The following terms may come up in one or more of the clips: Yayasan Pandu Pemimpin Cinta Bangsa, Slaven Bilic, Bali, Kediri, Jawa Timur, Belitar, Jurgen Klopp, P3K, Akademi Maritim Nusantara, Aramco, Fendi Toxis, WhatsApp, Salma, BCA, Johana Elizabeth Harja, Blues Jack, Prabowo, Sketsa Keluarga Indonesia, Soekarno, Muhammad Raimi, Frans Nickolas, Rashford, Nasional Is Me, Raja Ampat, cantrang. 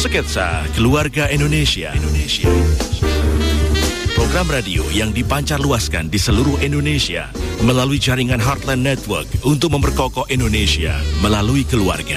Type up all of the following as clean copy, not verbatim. Sketsa Keluarga Indonesia. Program radio yang dipancarluaskan di seluruh Indonesia melalui jaringan Heartline Network untuk memperkokoh Indonesia melalui keluarga.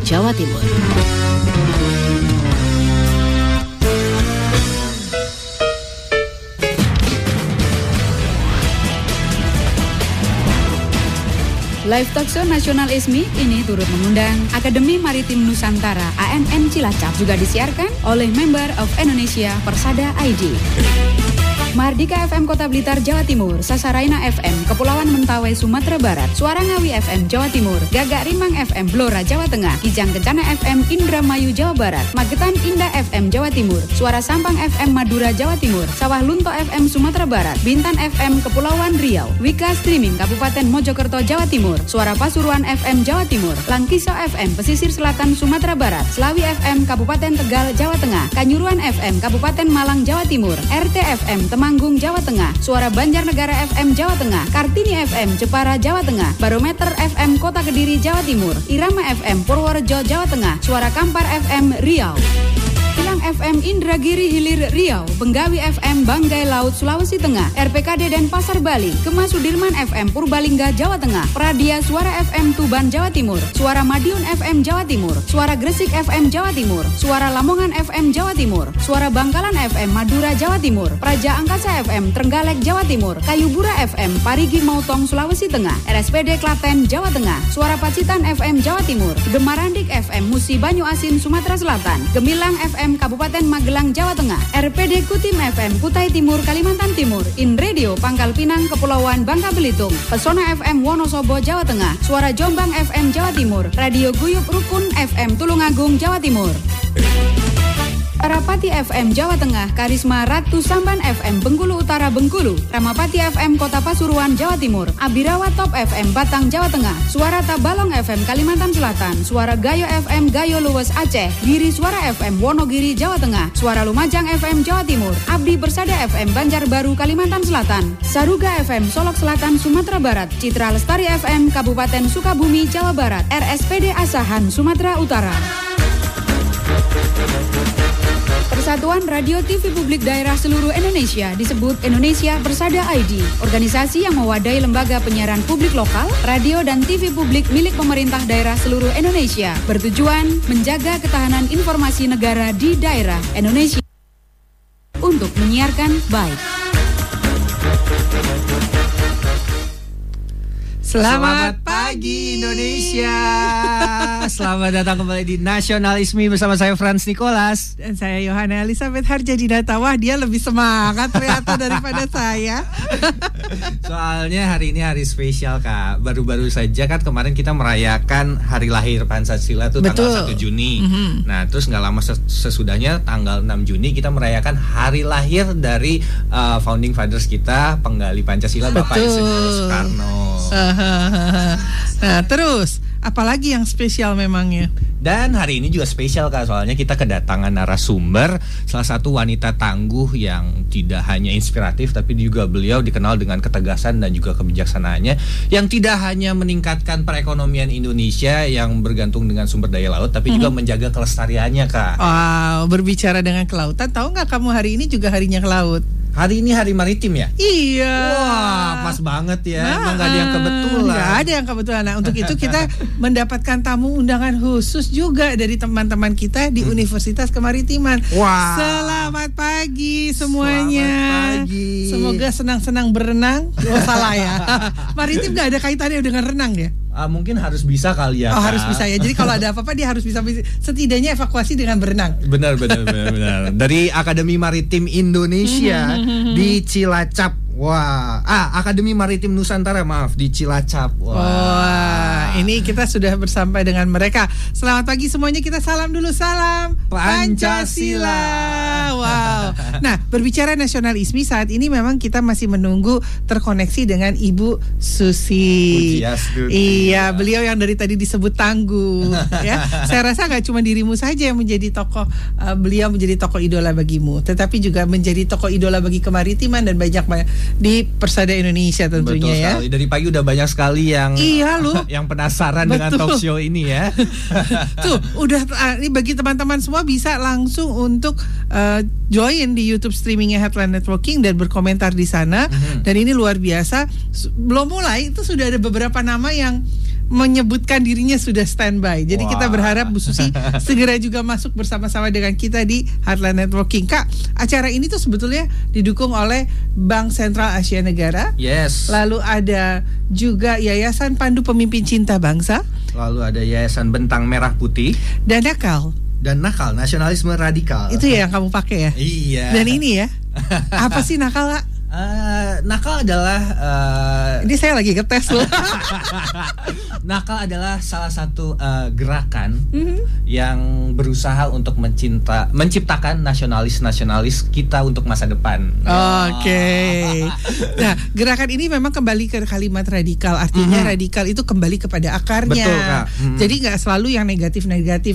Jawa Timur. Live Talkshow Nasional Is Me ini turut mengundang Akademi Maritim Nusantara AMN Cilacap, juga disiarkan oleh Member of Indonesia Persada ID. Mardika FM Kota Blitar Jawa Timur, Sasaraina FM Kepulauan Mentawai Sumatera Barat, Suara Ngawi FM Jawa Timur, Gagak Rimang FM Blora Jawa Tengah, Kijang Kencana FM Indramayu Jawa Barat, Magetan Indah FM Jawa Timur, Suara Sampang FM Madura Jawa Timur, Sawah Lunto FM Sumatera Barat, Bintan FM Kepulauan Riau, Wika Streaming Kabupaten Mojokerto Jawa Timur, Suara Pasuruan FM Jawa Timur, Langkiso FM Pesisir Selatan Sumatera Barat, Slawi FM Kabupaten Tegal Jawa Tengah, Kanyuruan FM Kabupaten Malang Jawa Timur, RT FM Manggung Jawa Tengah, Suara Banjarnegara FM Jawa Tengah, Kartini FM Jepara Jawa Tengah, Barometer FM Kota Kediri Jawa Timur, Irama FM Purworejo Jawa Tengah, Suara Kampar FM Riau, Kilang FM Indragiri Hilir Riau, Benggawi FM Banggai Laut Sulawesi Tengah, RPKD Denpasar Bali, Kemas Sudirman FM Purbalingga Jawa Tengah, Pradia Suara FM Tuban Jawa Timur, Suara Madiun FM Jawa Timur, Suara Gresik FM Jawa Timur, Suara Lamongan FM Jawa Timur, Suara Bangkalan FM Madura Jawa Timur, Praja Angkasa FM Trenggalek Jawa Timur, Kayubura FM Parigi Mautong Sulawesi Tengah, RSPD Klaten Jawa Tengah, Suara Pacitan FM Jawa Timur, Gemarandik FM Musi Banyu Asin Sumatera Selatan, Gemilang FM Kabupaten Magelang Jawa Tengah, RPD Kutim FM Kutai Timur Kalimantan Timur, Inradio Pangkal Pinang Kepulauan Bangka Belitung, Pesona FM Wonosobo Jawa Tengah, Suara Jombang FM Jawa Timur, Radio Guyub Rukun FM Tulungagung Jawa Timur, Rapati FM Jawa Tengah, Karisma Ratu Samban FM Bengkulu Utara Bengkulu, Ramapati FM Kota Pasuruan Jawa Timur, Abirawa Top FM Batang Jawa Tengah, Suara Tabalong FM Kalimantan Selatan, Suara Gayo FM Gayo Luwes Aceh, Giri Suara FM Wonogiri Jawa Tengah, Suara Lumajang FM Jawa Timur, Abdi Bersada FM Banjarbaru Kalimantan Selatan, Saruga FM Solok Selatan Sumatera Barat, Citra Lestari FM Kabupaten Sukabumi Jawa Barat, RSPD Asahan Sumatera Utara. Persatuan Radio TV Publik Daerah seluruh Indonesia disebut Indonesia Persada ID, organisasi yang mewadai lembaga penyiaran publik lokal, radio dan TV publik milik pemerintah daerah seluruh Indonesia, bertujuan menjaga ketahanan informasi negara di daerah Indonesia untuk menyiarkan baik. Selamat pagi Indonesia. Selamat datang kembali di Nasional Is Me bersama saya Frans Nickolas dan saya Johana Elizabeth Harja. Wah, dia lebih semangat ternyata daripada saya. Soalnya hari ini hari spesial, Kak. Baru-baru saja kan kemarin kita merayakan hari lahir Pancasila itu tanggal 1 Juni. Nah, terus nggak lama sesudahnya tanggal 6 Juni kita merayakan hari lahir dari founding fathers kita, penggali Pancasila Bapak Insinyur Soekarno. Nah, terus apalagi yang spesial memangnya? Dan hari ini juga spesial, Kak, soalnya kita kedatangan narasumber, salah satu wanita tangguh yang tidak hanya inspiratif, tapi juga beliau dikenal dengan ketegasan dan juga kebijaksanaannya, yang tidak hanya meningkatkan perekonomian Indonesia yang bergantung dengan sumber daya laut, tapi juga menjaga kelestariannya, Kak. Wow, berbicara dengan kelautan, tahu nggak kamu hari ini juga harinya ke laut? Hari ini hari maritim ya? Iya. Wah, pas banget ya. Emang gak ada yang kebetulan. Gak ada yang kebetulan. Nah, untuk itu kita mendapatkan tamu undangan khusus juga dari teman-teman kita di Universitas Kemaritiman. Wah. Selamat pagi semuanya. Selamat pagi. Semoga senang-senang berenang. Oh, salah ya. Maritim gak ada kaitannya dengan renang ya? Mungkin harus bisa kali ya. Oh, harus bisa ya. Jadi kalau ada apa-apa dia harus bisa setidaknya evakuasi dengan berenang. Benar. Dari Akademi Maritim Indonesia di Cilacap. Wah, Akademi Maritim Nusantara di Cilacap. Wah, ini kita sudah bersama dengan mereka. Selamat pagi semuanya, kita salam dulu, salam Pancasila. Wow. Nah, berbicara Nasional Is Me, saat ini memang kita masih menunggu terkoneksi dengan Ibu Susi. Iya, beliau yang dari tadi disebut tangguh. Ya, saya rasa nggak cuma dirimu saja yang menjadi tokoh, beliau menjadi tokoh idola bagimu, tetapi juga menjadi tokoh idola bagi kemaritiman dan banyak di persada Indonesia tentunya. Betul sekali. Ya. Dari pagi udah banyak sekali yang yang penasaran dengan talk show ini ya. Tuh, udah ini bagi teman-teman semua bisa langsung untuk join di YouTube streamingnya Heartline Networking dan berkomentar di sana. Dan ini luar biasa. Belum mulai itu sudah ada beberapa nama yang menyebutkan dirinya sudah standby. Jadi kita berharap Bu Susi segera juga masuk bersama-sama dengan kita di Heartline Networking. Kak, acara ini tuh sebetulnya didukung oleh Bank Sentral Asia Negara. Yes. Lalu ada juga Yayasan Pandu Pemimpin Cinta Bangsa. Lalu ada Yayasan Bentang Merah Putih. Dan NAKAL. Nasionalisme radikal. Itu ya yang kamu pakai ya? Iya. Dan ini ya, apa sih nakal, Kak? Nakal adalah ini saya lagi ngetes loh. Nakal adalah salah satu gerakan yang berusaha untuk menciptakan nasionalis kita untuk masa depan. Oke. Nah, gerakan ini memang kembali ke kalimat radikal. Artinya radikal itu kembali kepada akarnya. Betul, Kak. Jadi nggak selalu yang negatif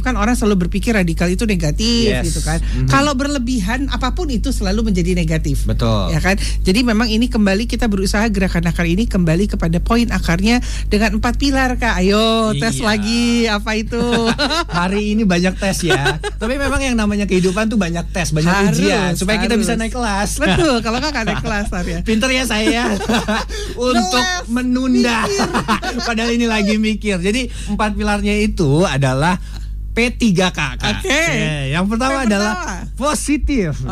kan orang selalu berpikir radikal itu negatif gitu kan. Kalau berlebihan apapun itu selalu menjadi negatif. Betul. Ya kan? Jadi memang ini kembali kita berusaha gerakan akar ini kembali kepada poin akarnya dengan 4 pilar, Kak. Ayo tes lagi apa itu. Hari ini banyak tes ya. Tapi memang yang namanya kehidupan tuh banyak tes, banyak ujian supaya kita bisa naik kelas. Betul, kalau Kakak naik kelas ya. Pinter ya saya untuk menunda. Padahal ini lagi mikir. Jadi 4 pilarnya itu adalah P3K. Yang pertama adalah positif.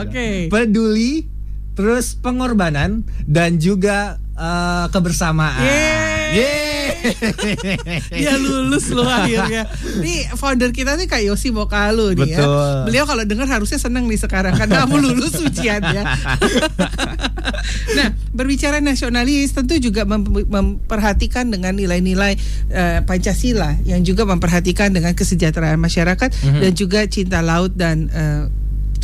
Peduli, terus pengorbanan, dan juga kebersamaan. Dia lulus loh akhirnya. Ini founder kita nih Kak Yosi Mokalo nih ya. Beliau kalau dengar harusnya senang nih sekarang karena kamu lulus ujiannya. Nah, berbicara nasionalis tentu juga memperhatikan dengan nilai-nilai Pancasila, yang juga memperhatikan dengan kesejahteraan masyarakat dan juga cinta laut dan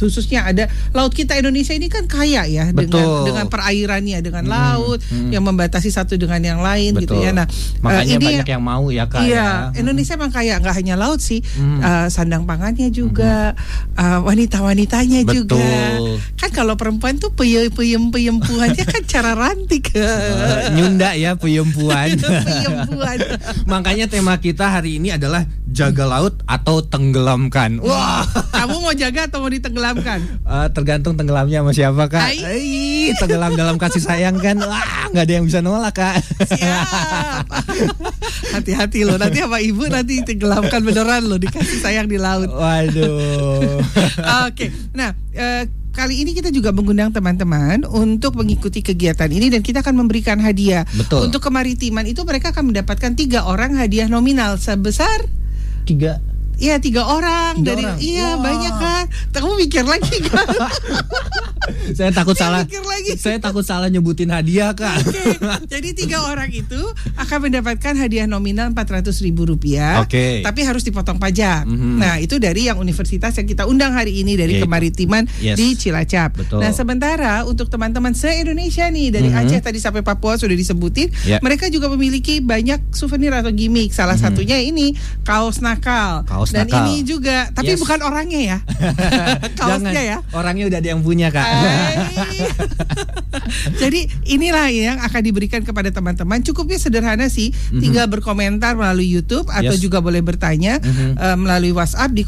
khususnya ada laut kita Indonesia ini kan kaya ya. Betul. dengan perairannya, dengan laut yang membatasi satu dengan yang lain. Betul. Gitu ya. Nah, makanya ini banyak yang mau ya Kak. Iya, Indonesia memang kaya, nggak hanya laut sih, sandang pangannya juga, wanita-wanitanya juga. Kan kalau perempuan tuh peyempuannya kan cara rantik. Nyunda ya peyempuan. Makanya tema kita hari ini adalah jaga laut atau tenggelamkan. Wah, kamu mau jaga atau mau ditenggelamkan? Tergantung tenggelamnya sama siapa, Kak. Tenggelam dalam kasih sayang kan. Wah, gak ada yang bisa nolak, Kak. Siap. Hati-hati loh, nanti sama ibu nanti tenggelamkan beneran loh, dikasih sayang di laut. Waduh. Oke. Nah, kali ini kita juga mengundang teman-teman untuk mengikuti kegiatan ini dan kita akan memberikan hadiah. Betul. Untuk kemaritiman itu mereka akan mendapatkan 3 orang hadiah nominal sebesar 3. Iya, 3 orang. Banyak kan. Kamu mikir lagi kan? Saya takut salah. Saya takut salah nyebutin hadiah, Kak. Jadi 3 orang itu akan mendapatkan hadiah nominal Rp400.000. Tapi harus dipotong pajak. Nah, itu dari yang universitas yang kita undang hari ini dari Kemaritiman di Cilacap. Betul. Nah, sementara untuk teman-teman se-Indonesia nih dari Aceh tadi sampai Papua sudah disebutin, mereka juga memiliki banyak souvenir atau gimmick. Salah satunya ini kaos nakal. Dan ini juga, tapi bukan orangnya ya. Kaosnya ya. Orangnya udah ada yang punya, Kak. Jadi inilah yang akan diberikan kepada teman-teman. Cukupnya sederhana sih, tinggal berkomentar melalui YouTube atau juga boleh bertanya melalui WhatsApp di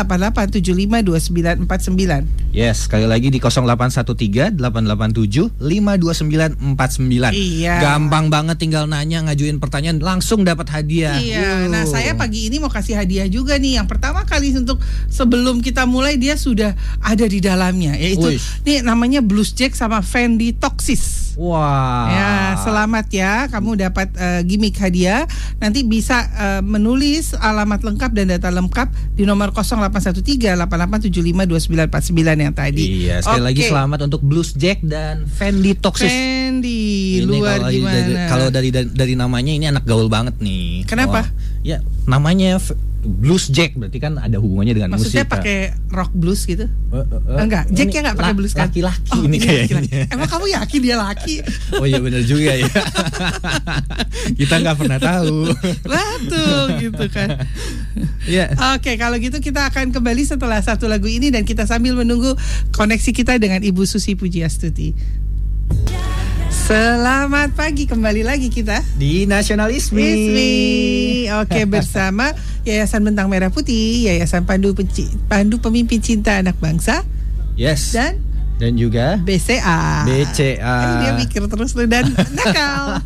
0813-8875-2949. Yes, sekali lagi di 0813-887-52949. Iya. Gampang banget, tinggal nanya, ngajuin pertanyaan, langsung dapat hadiah. Iya. Nah, saya pagi ini mau kasih hadiah juga nih. Yang pertama kali untuk sebelum kita mulai dia sudah ada di dalamnya, yaitu nih namanya Blues Jack sama Fendi Toxis. Wah. Wow. Ya, selamat ya, kamu dapat gimmick hadiah. Nanti bisa menulis alamat lengkap dan data lengkap di nomor 0813-8875-2949 yang tadi. Iya, sekali lagi selamat untuk Blues Jack dan Fendi Toxis. Fendi, ini luar gimana? Kalau dari namanya ini anak gaul banget nih. Kenapa? Wow. Ya, namanya Blues Jack berarti kan ada hubungannya dengan musik. Maksudnya pakai rock blues gitu? Enggak, Jacknya nggak pakai blues kan? Laki-laki ini kayaknya. Emang kamu yakin dia laki? Oh iya benar juga ya. Kita nggak pernah tahu. Betul gitu kan. Yeah. Oke, kalau gitu kita akan kembali setelah satu lagu ini dan kita sambil menunggu koneksi kita dengan Ibu Susi Pudjiastuti. Selamat pagi, kembali lagi kita di Nasional Is Me. Oke, bersama Yayasan Bentang Merah Putih, Yayasan Pandu Pemimpin Cinta Anak Bangsa. Yes. Dan juga BCA. Dia mikir terus dan nakal.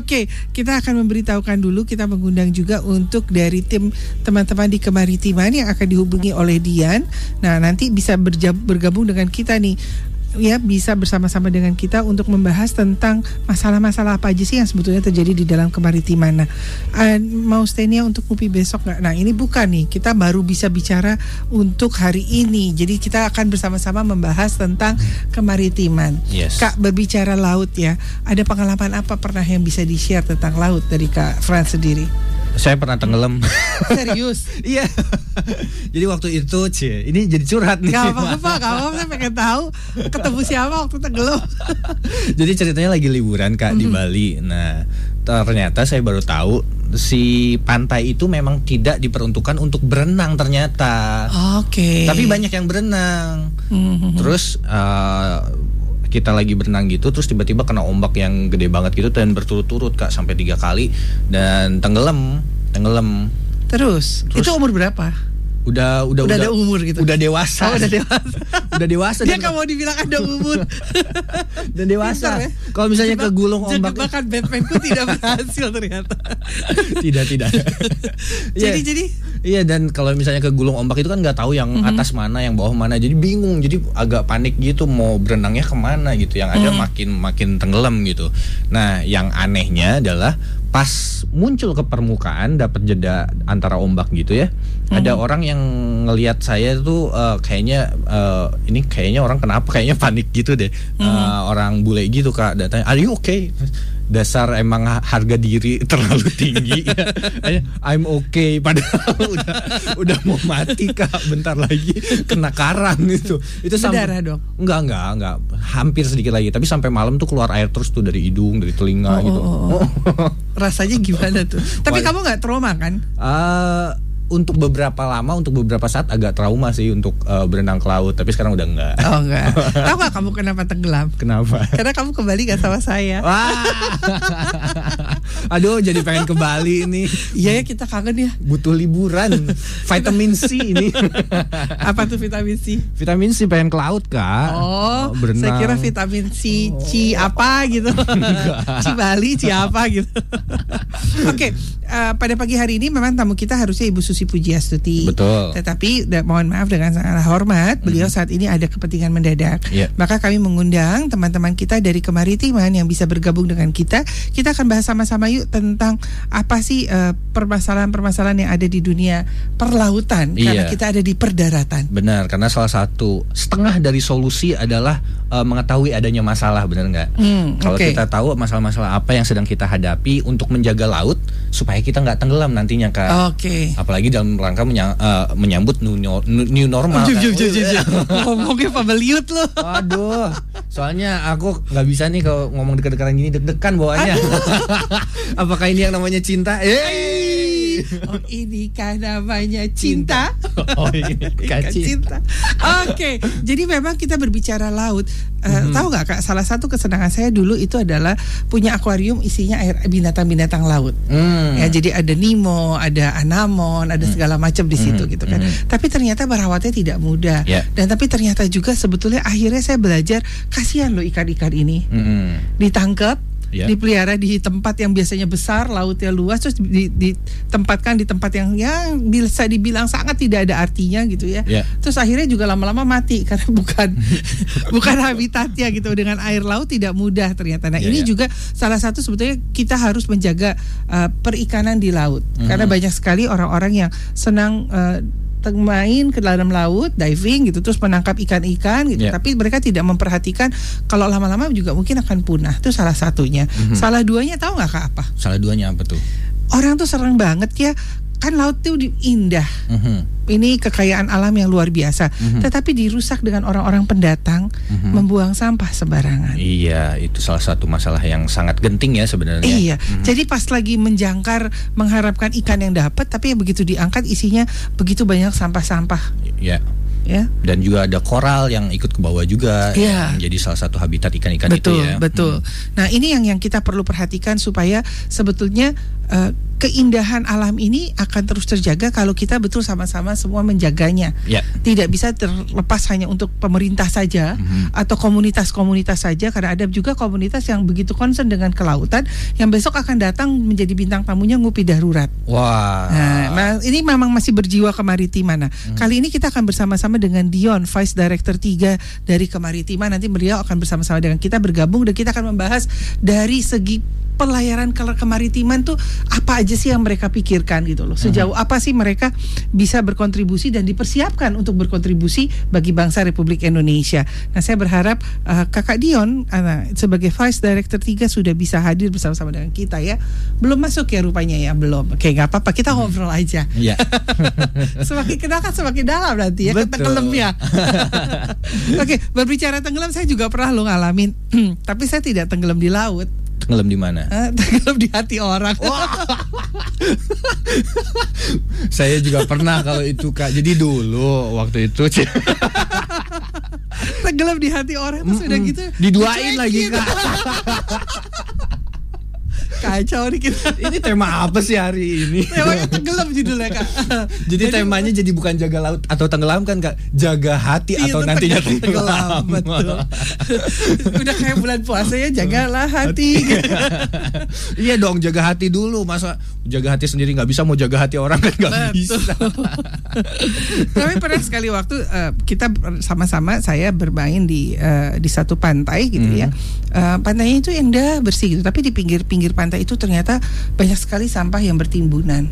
Oke, kita akan memberitahukan dulu, kita mengundang juga untuk dari tim teman-teman di kemaritiman yang akan dihubungi oleh Dian. Nah, nanti bisa bergabung dengan kita nih. Ya, bisa bersama-sama dengan kita untuk membahas tentang masalah-masalah apa aja sih yang sebetulnya terjadi di dalam kemaritiman. Mau stay-nya untuk kopi besok nggak? Nah, ini bukan nih, kita baru bisa bicara untuk hari ini. Jadi kita akan bersama-sama membahas tentang kemaritiman. Yes. Kak, berbicara laut ya, ada pengalaman apa pernah yang bisa di-share tentang laut dari Kak Frans sendiri? Saya pernah tenggelam. Serius? Iya. Jadi waktu itu, ini jadi curhat nih. Gak apa-apa, saya pengen tahu ketemu siapa waktu tenggelam. Jadi ceritanya lagi liburan Kak di Bali. Nah, ternyata saya baru tahu si pantai itu memang tidak diperuntukkan untuk berenang ternyata. Oke. Tapi banyak yang berenang. Terus kita lagi berenang gitu, terus tiba-tiba kena ombak yang gede banget gitu dan berturut-turut Kak sampai 3 kali dan tenggelam. Terus itu umur berapa? Udah ada umur gitu. Udah dewasa. Udah dewasa. Dia nggak mau dibilang ada umur. Udah dewasa. Ya? Kalau misalnya kegulung ombak. Jebakan Batman-ku tidak berhasil ternyata. Tidak. Jadi. Iya, dan kalau misalnya kegulung ombak itu kan nggak tahu yang atas mana, yang bawah mana. Jadi bingung. Jadi agak panik gitu mau berenangnya kemana gitu. Yang ada makin tenggelam gitu. Nah, yang anehnya adalah pas muncul ke permukaan dapat jeda antara ombak gitu ya. Ada orang yang ngelihat saya tuh kayaknya orang kenapa kayaknya panik gitu deh. Orang bule gitu Kak, datanya, "Are you okay?" Dasar emang harga diri terlalu tinggi. I'm okay, padahal udah mau mati Kak, bentar lagi kena karang itu. Itu berdarah dong? Enggak. Hampir sedikit lagi, tapi sampai malam tuh keluar air terus tuh dari hidung, dari telinga gitu. Rasanya gimana tuh? Tapi kamu enggak trauma kan? Untuk beberapa saat agak trauma sih untuk berenang ke laut, tapi sekarang udah enggak. Oh enggak. Tahu gak kamu kenapa tenggelam? Kenapa? Karena kamu ke Bali gak sama saya. Wah. Aduh, jadi pengen ke Bali ini. Iya ya, kita kangen ya. Butuh liburan. Vitamin C ini. Apa tuh vitamin C? Vitamin C pengen ke laut Kak. Oh, berenang. Saya kira vitamin C, apa gitu. C Bali, C apa gitu. Oke, pada pagi hari ini memang tamu kita harusnya Ibu Susi Pudjiastuti. Betul. Tetapi mohon maaf dengan sangat hormat, beliau saat ini ada kepentingan mendadak. Yeah. Maka kami mengundang teman-teman kita dari kemaritiman yang bisa bergabung dengan kita. Kita akan bahas sama-sama yuk tentang apa sih permasalahan-permasalahan yang ada di dunia perlautan, karena kita ada di perdaratan. Benar, karena salah satu setengah dari solusi adalah mengetahui adanya masalah, benar nggak? Kalau kita tahu masalah-masalah apa yang sedang kita hadapi untuk menjaga laut supaya kita nggak tenggelam nantinya Kak. Oke. Apalagi dalam rangka menyambut new normal. Ngomongnya pabeliut loh. Aduh, soalnya aku nggak bisa nih kalau ngomong dekat-dekatan gini, deg-degan bawaannya. Apakah ini yang namanya cinta? Oh, ini kan namanya cinta. Oh, ikan cinta. Oke, jadi memang kita berbicara laut. Tahu nggak Kak, salah satu kesenangan saya dulu itu adalah punya akuarium isinya air binatang-binatang laut. Ya, jadi ada Nemo, ada Anamon, ada segala macam di situ gitu kan. Tapi ternyata merawatnya tidak mudah. Yeah. Dan tapi ternyata juga sebetulnya akhirnya saya belajar, kasihan loh ikan-ikan ini. Ditangkap, dipelihara di tempat yang biasanya besar, lautnya luas, terus ditempatkan di tempat yang ya bisa dibilang sangat tidak ada artinya gitu ya. Terus akhirnya juga lama-lama mati karena bukan habitatnya gitu. Dengan air laut tidak mudah ternyata. Nah, ini juga salah satu sebetulnya kita harus menjaga perikanan di laut. Karena banyak sekali orang-orang yang senang main ke dalam laut, diving gitu, terus menangkap ikan-ikan gitu, tapi mereka tidak memperhatikan kalau lama-lama juga mungkin akan punah. Itu salah satunya. Salah duanya tahu nggak Kak apa? Salah duanya apa tuh? Orang tuh sering banget ya, kan laut tuh indah. Ini kekayaan alam yang luar biasa, tetapi dirusak dengan orang-orang pendatang membuang sampah sembarangan. Iya, itu salah satu masalah yang sangat genting ya sebenarnya. Iya, jadi pas lagi menjangkar mengharapkan ikan yang dapat, tapi begitu diangkat isinya begitu banyak sampah-sampah. Iya. Ya. Dan juga ada koral yang ikut ke bawah juga, yang jadi salah satu habitat ikan-ikan itu ya. Betul. Nah, ini yang kita perlu perhatikan supaya sebetulnya keindahan alam ini akan terus terjaga kalau kita betul sama-sama semua menjaganya. Tidak bisa terlepas hanya untuk pemerintah saja atau komunitas-komunitas saja, karena ada juga komunitas yang begitu concern dengan kelautan yang besok akan datang menjadi bintang tamunya Ngopi Darurat. Wah. Nah, ini memang masih berjiwa kemaritiman. Kali ini kita akan bersama-sama dengan Dion, Vice Director 3 dari Kemaritiman. Nanti beliau akan bersama-sama dengan kita bergabung dan kita akan membahas dari segi pelayaran kemaritiman tuh apa aja sih yang mereka pikirkan gitu loh. Sejauh apa sih mereka bisa berkontribusi dan dipersiapkan untuk berkontribusi bagi bangsa Republik Indonesia. Nah, saya berharap Kakak Dion sebagai Vice Director 3 sudah bisa hadir bersama-sama dengan kita ya. Belum masuk ya rupanya ya, belum. Oke, gak apa-apa, kita ngobrol aja. Semakin kenal kan semakin dalam nanti ya, ketenggelam ya. Oke, berbicara tenggelam saya juga pernah lo ngalamin. Tapi saya tidak tenggelam di laut. Tenggelam di mana? Tenggelam di hati orang. Saya juga pernah kalau itu Kak. Jadi dulu waktu itu tenggelam di hati orang terus udah gitu diduain lagi Kak. Kacau nih kita. Ini tema apa sih hari ini? Temanya tenggelam judulnya Kak. Jadi temanya jadi bukan jaga laut atau tenggelam kan Kak, jaga hati atau nantinya tenggelam. Betul. Udah kayak bulan puasa ya, jagalah hati. Iya dong, jaga hati dulu. Masa jaga hati sendiri nggak bisa, mau jaga hati orang kan nggak bisa. Tapi pernah sekali waktu kita sama-sama saya bermain di satu pantai gitu ya. Pantainya itu indah bersih gitu, tapi di pinggir pantai itu ternyata banyak sekali sampah yang bertimbunan.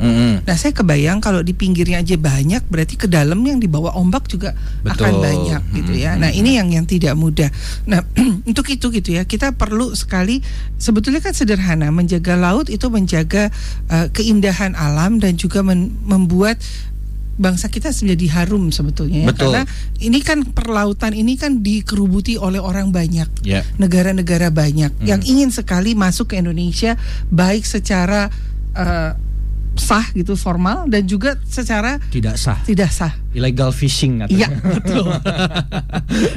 Nah, saya kebayang kalau di pinggirnya aja banyak, berarti ke dalam yang dibawa ombak juga akan banyak gitu ya. Nah, ini yang tidak mudah. Nah, untuk itu gitu ya, kita perlu sekali, sebetulnya kan sederhana, menjaga laut itu menjaga keindahan alam dan juga membuat bangsa kita menjadi harum sebetulnya ya. Karena ini kan perlautan ini kan dikerubuti oleh orang banyak, negara-negara banyak yang ingin sekali masuk ke Indonesia baik secara sah gitu formal dan juga secara tidak sah illegal fishing atau betul.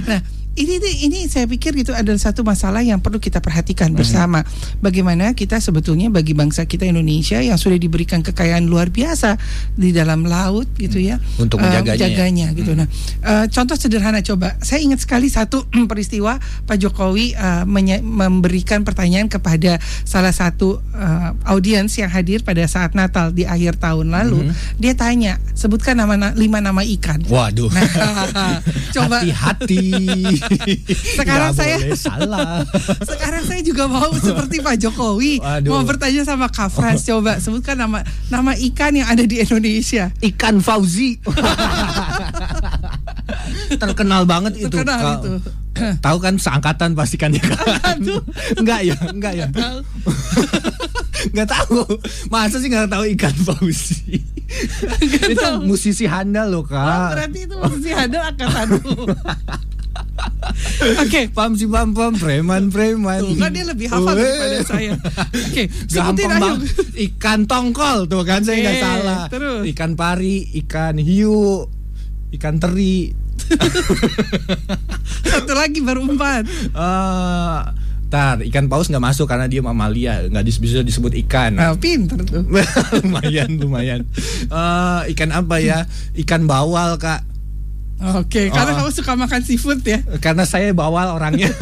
Nah, Ini saya pikir gitu adalah satu masalah yang perlu kita perhatikan bersama. Bagaimana kita sebetulnya bagi bangsa kita Indonesia yang sudah diberikan kekayaan luar biasa di dalam laut gitu ya, untuk menjaganya gitu. Nah, contoh sederhana coba. Saya ingat sekali satu peristiwa Pak Jokowi memberikan pertanyaan kepada salah satu audiens yang hadir pada saat Natal di akhir tahun lalu. Dia tanya, sebutkan 5 nama ikan. Waduh. Nah, coba hati-hati. Sekarang saya salah. Sekarang saya juga mau seperti Pak Jokowi. Aduh. Mau bertanya sama Kak Frans, coba sebutkan nama ikan yang ada di Indonesia. Ikan Fauzi. Terkenal banget itu. Terkenal itu. Tahu kan seangkatan pastikan ya. Enggak ya. Enggak tahu. Masa sih enggak tahu ikan Fauzi? Itu musisi handal loh, Kak. Oh, berarti itu musisi handal angkatanku. Oke, pam preman. Tuh kan dia lebih hafal daripada saya. Oke, seperti ikan tongkol tuh kan saya nggak salah. Terus. Ikan pari, ikan hiu, ikan teri. Satu lagi baru 4. Ikan paus nggak masuk karena dia mamalia, nggak bisa disebut ikan. Nah, pinter tuh. lumayan. Ikan apa ya? Ikan bawal, Kak. Oke, karena kamu suka makan seafood ya? Karena saya bawal orangnya.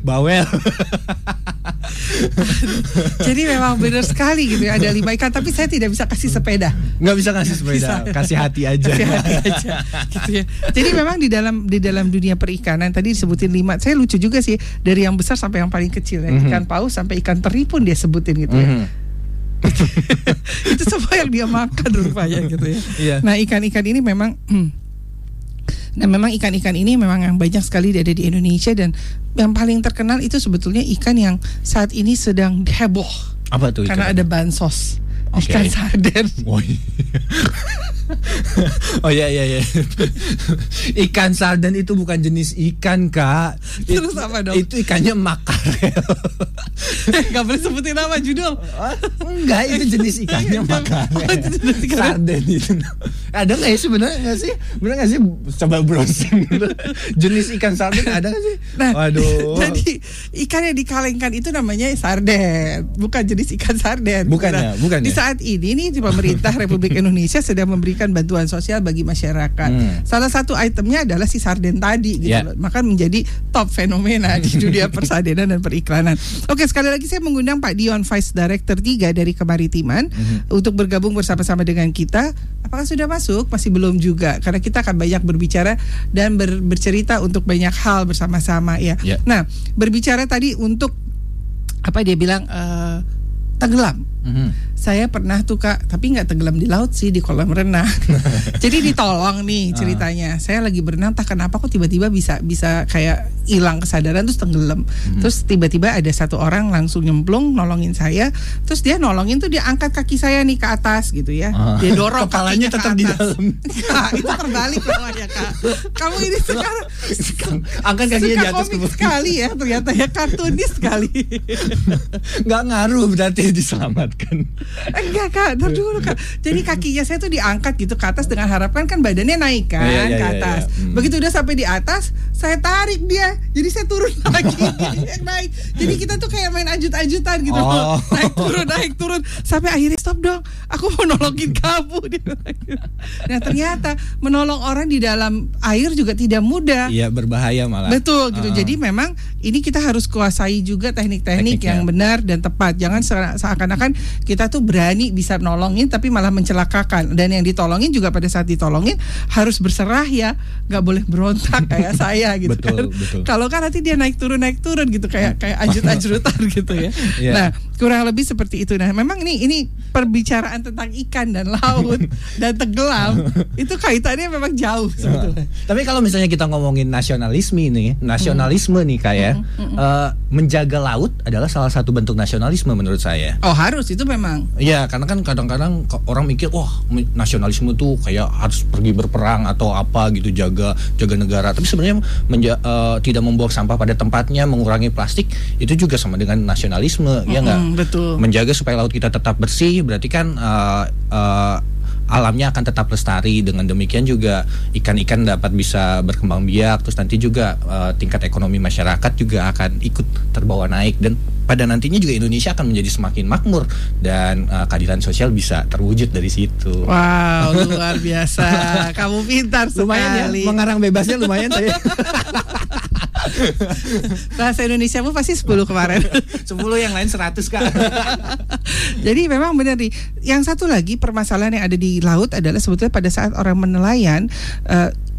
Bawel. Jadi memang benar sekali gitu ya, ada 5 ikan, tapi saya tidak bisa kasih sepeda. Nggak bisa kasih sepeda, kasih hati aja. Kasih hati aja. Gitu ya. Jadi memang di dalam dunia perikanan tadi disebutin 5. Saya lucu juga sih, dari yang besar sampai yang paling kecil ya. Ikan paus sampai ikan teri pun dia sebutin gitu ya. Itu semua yang dia makan rupanya gitu ya. Yeah. Nah, ikan-ikan ini memang yang banyak sekali ada di Indonesia, dan yang paling terkenal itu sebetulnya ikan yang saat ini sedang heboh. Apa tuh? Karena ada bansos. Okay. Ikan sarden. Oh iya. Ikan sarden itu bukan jenis ikan, Kak. Terus apa dong? Itu ikannya makarel. Gak boleh sebutin nama judul. Enggak, itu jenis ikannya makarel. Sarden itu. Ada nggak sih sebenarnya? Nggak sih? Benar nggak sih? Coba browsing. Jenis ikan sarden ada nggak sih? Nah, waduh. Jadi ikan yang dikalengkan itu namanya sarden, bukan jenis ikan sarden. Bukan. Di saat ini nih pemerintah Republik Indonesia sedang memberikan bantuan sosial bagi masyarakat. Salah satu itemnya adalah si sarden tadi gitu loh. Maka menjadi top fenomena di dunia persardenan dan periklanan. Oke, sekali lagi saya mengundang Pak Dion, Vice Director 3 dari Kemaritiman, untuk bergabung bersama-sama dengan kita. Apakah sudah masuk? Masih belum juga, karena kita akan banyak berbicara dan bercerita untuk banyak hal bersama-sama ya. Yeah. Nah, berbicara tadi untuk apa dia bilang tenggelam. Saya pernah tuh, Kak, tapi nggak tenggelam di laut sih, di kolam renang. Jadi ditolong nih ceritanya. Saya lagi berenang, tak kenapa kok tiba-tiba bisa kayak hilang kesadaran terus tenggelam. Terus tiba-tiba ada satu orang langsung nyemplung nolongin saya. Terus dia nolongin tuh, dia angkat kaki saya nih ke atas gitu ya. Dia dorong kepalanya tetap ke atas. Di dalam. Kak, itu terbalik kepalanya, Kak. Kamu ini sekarang angkat kakinya di atas sekali ya, ternyata ya kartunis sekali. Nggak ngaruh berarti diselamatkan. Enggak, Kak, dulu, Kak. Jadi kakinya saya tuh diangkat gitu ke atas dengan harapan kan badannya naik kan ke atas. Begitu udah sampai di atas, saya tarik dia. Jadi saya turun lagi, naik. Jadi kita tuh kayak main ajut-ajutan gitu. Naik turun. Sampai akhirnya stop dong. Aku mau nolongin kamu. Nah, ternyata menolong orang di dalam air juga tidak mudah. Iya, berbahaya malah. Betul gitu. Jadi memang ini kita harus kuasai juga teknik-teknik yang benar dan tepat. Jangan seakan-akan kita tuh berani bisa nolongin tapi malah mencelakakan, dan yang ditolongin juga pada saat ditolongin harus berserah ya, nggak boleh berontak kayak saya gitu. Betul. Kalau kan nanti dia naik turun gitu kayak ajut-ajutan gitu ya. Nah, kurang lebih seperti itu. Nah, memang ini perbicaraan tentang ikan dan laut dan tenggelam itu kaitannya memang jauh sebetulnya. Tapi kalau misalnya kita ngomongin nasionalisme nih kayak menjaga laut adalah salah satu bentuk nasionalisme menurut saya. Oh, harus itu memang. Iya, karena kan kadang-kadang orang mikir, wah, nasionalisme tuh kayak harus pergi berperang atau apa gitu, jaga negara. Tapi sebenarnya tidak membuang sampah pada tempatnya, mengurangi plastik itu juga sama dengan nasionalisme, ya nggak? Betul. Menjaga supaya laut kita tetap bersih, berarti kan alamnya akan tetap lestari. Dengan demikian juga ikan-ikan dapat bisa berkembang biak, terus nanti juga tingkat ekonomi masyarakat juga akan ikut terbawa naik, dan pada nantinya juga Indonesia akan menjadi semakin makmur dan keadilan sosial bisa terwujud dari situ. Wow, luar biasa. Kamu pintar sekali. Lumayan ya, mengarang bebasnya lumayan tadi. Bahasa Indonesia pun pasti 10 kemarin. 10 yang lain 100, Kak. Jadi memang benar nih. Yang satu lagi permasalahan yang ada di laut adalah sebetulnya pada saat orang menelayan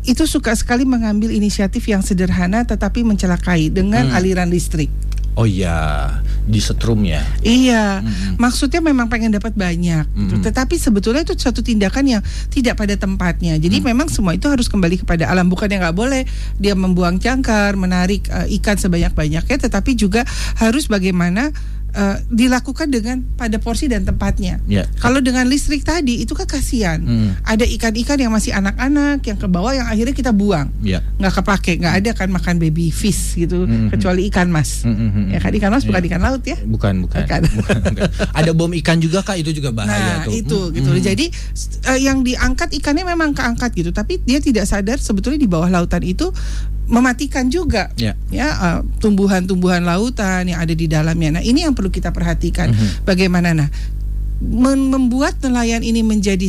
itu suka sekali mengambil inisiatif yang sederhana tetapi mencelakai dengan aliran listrik. Oh iya, disetrum ya. Iya, maksudnya memang pengen dapat banyak. Tetapi sebetulnya itu suatu tindakan yang tidak pada tempatnya. Jadi memang semua itu harus kembali kepada alam. Bukan yang nggak boleh dia membuang cangkar, menarik ikan sebanyak-banyaknya, tetapi juga harus bagaimana dilakukan dengan pada porsi dan tempatnya. Yeah. Kalau dengan listrik tadi itu kan kasihan. Ada ikan-ikan yang masih anak-anak yang ke bawah yang akhirnya kita buang. Yeah. Nggak kepake, nggak ada kan makan baby fish gitu, kecuali ikan mas. Ya kan ikan mas bukan ikan laut ya? Bukan. Ada bom ikan juga kak, itu juga bahaya. Nah tuh. Itu gitu. Jadi yang diangkat ikannya memang keangkat gitu, tapi dia tidak sadar sebetulnya di bawah lautan itu mematikan juga ya tumbuhan-tumbuhan lautan yang ada di dalamnya. Nah ini yang perlu kita perhatikan, bagaimana membuat nelayan ini menjadi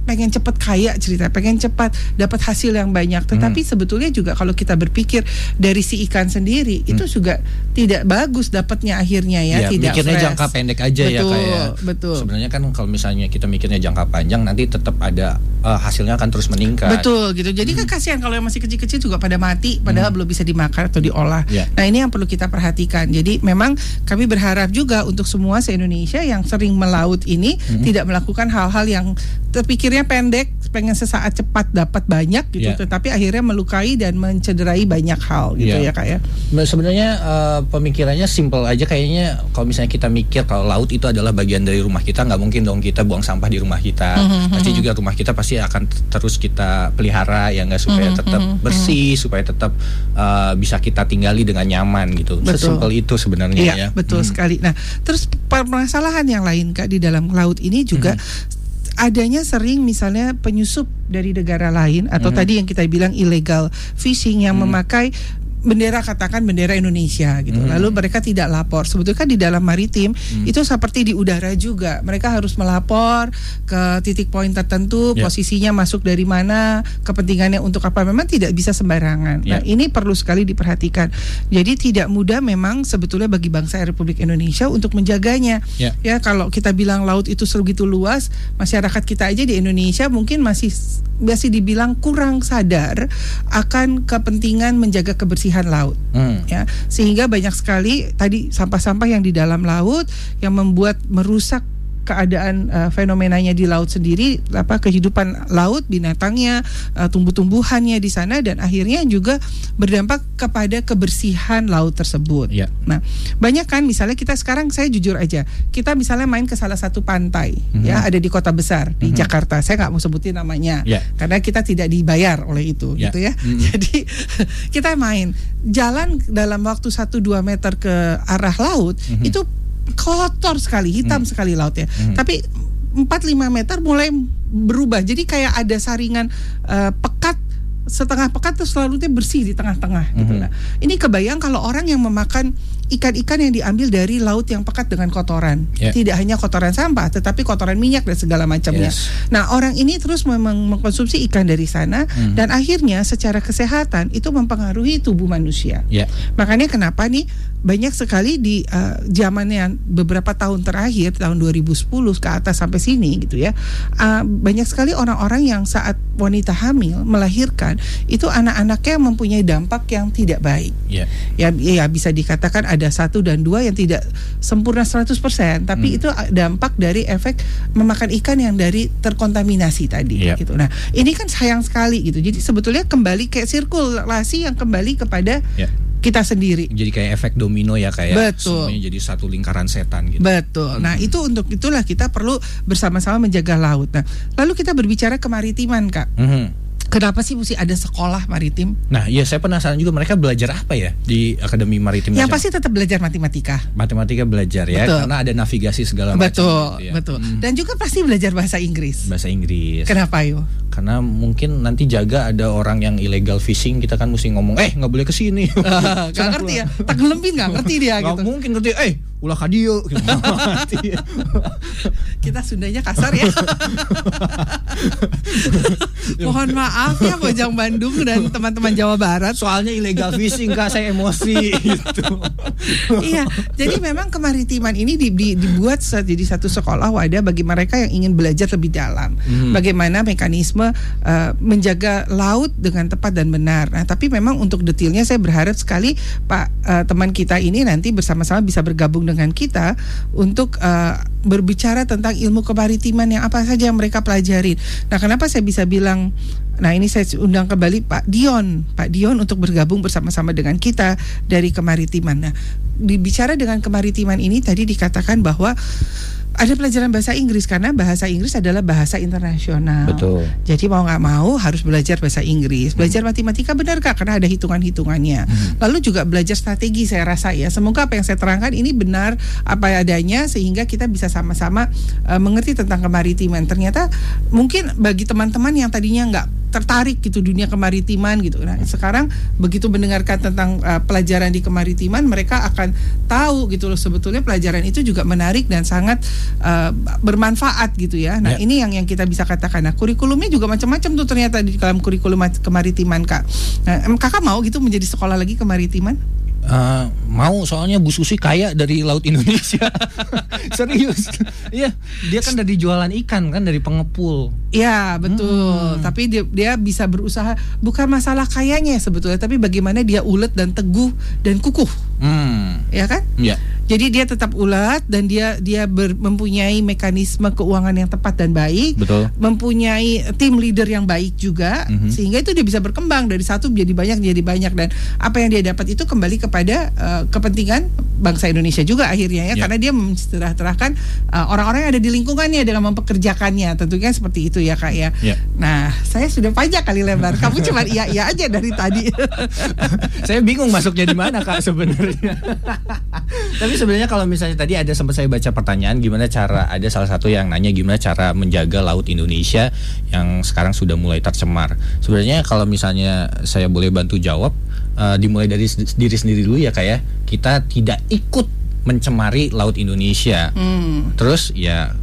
pengen cepat kaya cerita, pengen cepat dapat hasil yang banyak, tetapi sebetulnya juga kalau kita berpikir dari si ikan sendiri itu juga tidak bagus dapatnya akhirnya ya tidak mikirnya fresh. Jangka pendek aja betul, ya kayak betul. Sebenarnya kan kalau misalnya kita mikirnya jangka panjang nanti tetap ada hasilnya akan terus meningkat. Betul gitu. Jadi kan kasihan kalau yang masih kecil-kecil juga pada mati padahal belum bisa dimakan atau diolah. Nah, ini yang perlu kita perhatikan. Jadi memang kami berharap juga untuk semua se-Indonesia yang sering melaut ini tidak melakukan hal-hal yang terpikirnya pendek, pengen sesaat cepat dapat banyak gitu, tetapi akhirnya melukai dan mencederai banyak hal gitu ya kak ya. Sebenarnya pemikirannya simple aja kayaknya. Kalau misalnya kita mikir kalau laut itu adalah bagian dari rumah kita, nggak mungkin dong kita buang sampah di rumah kita. Nanti juga rumah kita pasti akan terus kita pelihara ya nggak, supaya tetap bersih, supaya tetap bisa kita tinggali dengan nyaman gitu. Sesimpel itu sebenarnya ya. Betul sekali. Nah terus permasalahan yang lain kak di dalam laut ini juga adanya sering misalnya penyusup dari negara lain atau tadi yang kita bilang illegal fishing yang memakai bendera, katakan bendera Indonesia gitu. Lalu mereka tidak lapor. Sebetulnya kan di dalam maritim itu seperti di udara juga. Mereka harus melapor ke titik poin tertentu, posisinya masuk dari mana, kepentingannya untuk apa. Memang tidak bisa sembarangan. Nah, ini perlu sekali diperhatikan. Jadi tidak mudah memang sebetulnya bagi bangsa Republik Indonesia untuk menjaganya. Ya, kalau kita bilang laut itu segitu luas, masyarakat kita aja di Indonesia mungkin masih dibilang kurang sadar akan kepentingan menjaga kebersihan laut, ya, sehingga banyak sekali tadi sampah-sampah yang di dalam laut yang membuat merusak keadaan fenomenanya di laut sendiri, kehidupan laut, binatangnya, tumbuh-tumbuhannya di sana, dan akhirnya juga berdampak kepada kebersihan laut tersebut. Nah, banyak kan misalnya kita sekarang, saya jujur aja, kita misalnya main ke salah satu pantai, ya, ada di kota besar di Jakarta, saya nggak mau sebutin namanya, karena kita tidak dibayar oleh itu, gitu ya. Jadi kita main, jalan dalam waktu 1-2 meter ke arah laut itu kotor sekali, hitam sekali lautnya. Tapi 4-5 meter mulai berubah. Jadi kayak ada saringan pekat, setengah pekat terus lautnya bersih di tengah-tengah gitu. Nah, ini kebayang kalau orang yang memakan ikan-ikan yang diambil dari laut yang pekat dengan kotoran, tidak hanya kotoran sampah tetapi kotoran minyak dan segala macamnya. Nah orang ini terus mengkonsumsi ikan dari sana dan akhirnya secara kesehatan itu mempengaruhi tubuh manusia. Makanya kenapa nih banyak sekali di zamannya beberapa tahun terakhir, tahun 2010 ke atas sampai sini gitu ya, banyak sekali orang-orang yang saat wanita hamil melahirkan itu anak-anaknya mempunyai dampak yang tidak baik. Ya bisa dikatakan ada 1 dan 2 yang tidak sempurna 100%, tapi itu dampak dari efek memakan ikan yang dari terkontaminasi tadi gitu. Nah, ini kan sayang sekali gitu. Jadi sebetulnya kembali kayak sirkulasi yang kembali kepada kita sendiri. Jadi kayak efek domino ya, kayak semuanya jadi satu lingkaran setan gitu. Betul. Nah, itu untuk itulah kita perlu bersama-sama menjaga laut. Nah, lalu kita berbicara kemaritiman, Kak. Kenapa sih mesti ada sekolah maritim? Nah, iya saya penasaran juga mereka belajar apa ya di Akademi Maritim Nusantara? Yang pasti tetap belajar matematika. Matematika belajar ya, karena ada navigasi segala macam. Betul. Dan juga pasti belajar bahasa Inggris. Kenapa yo? Karena mungkin nanti jaga ada orang yang illegal fishing, kita kan mesti ngomong, nggak boleh kesini. Nggak ngerti ya, tenggelempi nggak ngerti dia gitu. Nggak mungkin ngerti, ulah kadio. Kita Sundanya kasar ya. Mohon maaf. Ya Bojang Bandung dan teman-teman Jawa Barat, soalnya illegal fishing kak, saya emosi gitu. Iya, jadi memang kemaritiman ini dibuat jadi satu sekolah wadah bagi mereka yang ingin belajar lebih dalam bagaimana mekanisme menjaga laut dengan tepat dan benar. Nah, tapi memang untuk detailnya saya berharap sekali Pak teman kita ini nanti bersama-sama bisa bergabung dengan kita untuk berbicara tentang ilmu kemaritiman yang apa saja yang mereka pelajarin. Nah, kenapa saya bisa bilang Nah, ini saya undang kembali Pak Dion untuk bergabung bersama-sama dengan kita dari kemaritiman. Nah, bicara dengan kemaritiman ini tadi dikatakan bahwa ada pelajaran bahasa Inggris karena bahasa Inggris adalah bahasa internasional. Betul. Jadi mau nggak mau harus belajar bahasa Inggris. Belajar matematika benar Kak karena ada hitungan-hitungannya. Lalu juga belajar strategi, saya rasa ya. Semoga apa yang saya terangkan ini benar apa adanya sehingga kita bisa sama-sama mengerti tentang kemaritiman. Ternyata mungkin bagi teman-teman yang tadinya nggak tertarik gitu dunia kemaritiman gitu. Nah, sekarang begitu mendengarkan tentang pelajaran di kemaritiman, mereka akan tahu gitu loh sebetulnya pelajaran itu juga menarik dan sangat bermanfaat gitu ya. Nah, ini yang kita bisa katakan. Nah, kurikulumnya juga macam-macam tuh ternyata di dalam kurikulum kemaritiman, Kak. Nah, Kakak mau gitu menjadi sekolah lagi kemaritiman? Mau, soalnya Bu Susi kaya dari Laut Indonesia. Serius. Iya, dia kan dari jualan ikan kan, dari pengepul. Iya, betul. Tapi dia bisa berusaha, bukan masalah kayanya sebetulnya, tapi bagaimana dia ulet dan teguh dan kukuh. Ya kan? Iya. Jadi dia tetap ulet dan dia mempunyai mekanisme keuangan yang tepat dan baik. Betul. Mempunyai tim leader yang baik juga, sehingga itu dia bisa berkembang dari satu menjadi banyak dan apa yang dia dapat itu kembali kepada kepentingan bangsa Indonesia juga akhirnya ya, karena dia mencerahkan orang-orang yang ada di lingkungannya dengan mempekerjakannya, tentunya seperti itu ya Kak ya. Nah, saya sudah panjang kali lebar, kamu cuma iya aja dari tadi. Saya bingung masuknya di mana Kak sebenarnya. Tapi sebenarnya kalau misalnya tadi ada sempat saya baca pertanyaan gimana cara, ada salah satu yang nanya gimana cara menjaga laut Indonesia yang sekarang sudah mulai tercemar. Sebenarnya kalau misalnya saya boleh bantu jawab, dimulai dari diri sendiri dulu ya Kak ya. Kita tidak ikut mencemari laut Indonesia. Terus ya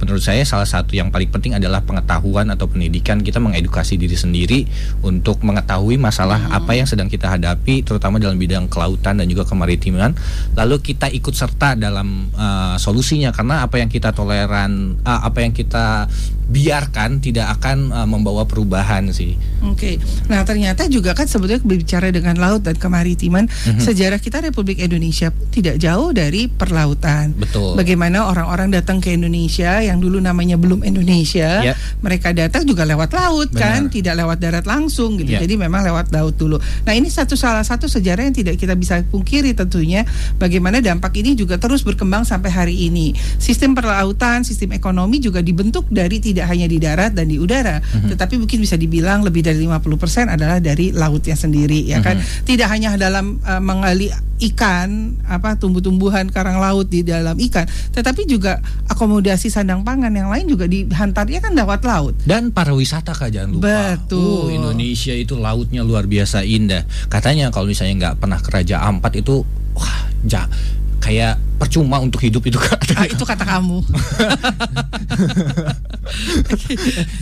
menurut saya salah satu yang paling penting adalah pengetahuan atau pendidikan. Kita mengedukasi diri sendiri untuk mengetahui masalah apa yang sedang kita hadapi, terutama dalam bidang kelautan dan juga kemaritiman. Lalu kita ikut serta dalam solusinya, karena apa yang kita toleran, apa yang kita biarkan tidak akan membawa perubahan sih. Oke. Nah, ternyata juga kan sebetulnya berbicara dengan laut dan kemaritiman, sejarah kita Republik Indonesia pun tidak jauh dari perlautan. Betul. Bagaimana orang-orang datang ke Indonesia yang dulu namanya belum Indonesia, mereka datang juga lewat laut. Benar. Kan, tidak lewat darat langsung gitu. Jadi memang lewat laut dulu. Nah, ini salah satu sejarah yang tidak kita bisa pungkiri tentunya, bagaimana dampak ini juga terus berkembang sampai hari ini. Sistem perlautan, sistem ekonomi juga dibentuk dari tidak hanya di darat dan di udara, tetapi mungkin bisa dibilang lebih dari 50% adalah dari lautnya sendiri, ya kan? Tidak hanya dalam mengali ikan, tumbuh-tumbuhan karang laut di dalam ikan, tetapi juga akomodasi sandang pangan yang lain juga dihantarnya kan lewat laut. Dan pariwisata Kak, jangan lupa. Betul. Indonesia itu lautnya luar biasa indah. Katanya kalau misalnya nggak pernah ke Raja Ampat itu, wah, kayak percuma untuk hidup itu Kak. Itu kata kamu.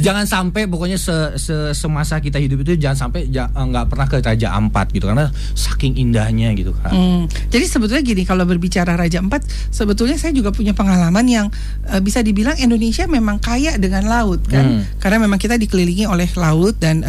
Jangan sampai, pokoknya semasa kita hidup itu jangan sampai nggak pernah ke Raja Ampat gitu, karena saking indahnya gitu Kak. Jadi sebetulnya gini, kalau berbicara Raja Ampat, sebetulnya saya juga punya pengalaman yang bisa dibilang Indonesia memang kaya dengan laut kan, karena memang kita dikelilingi oleh laut dan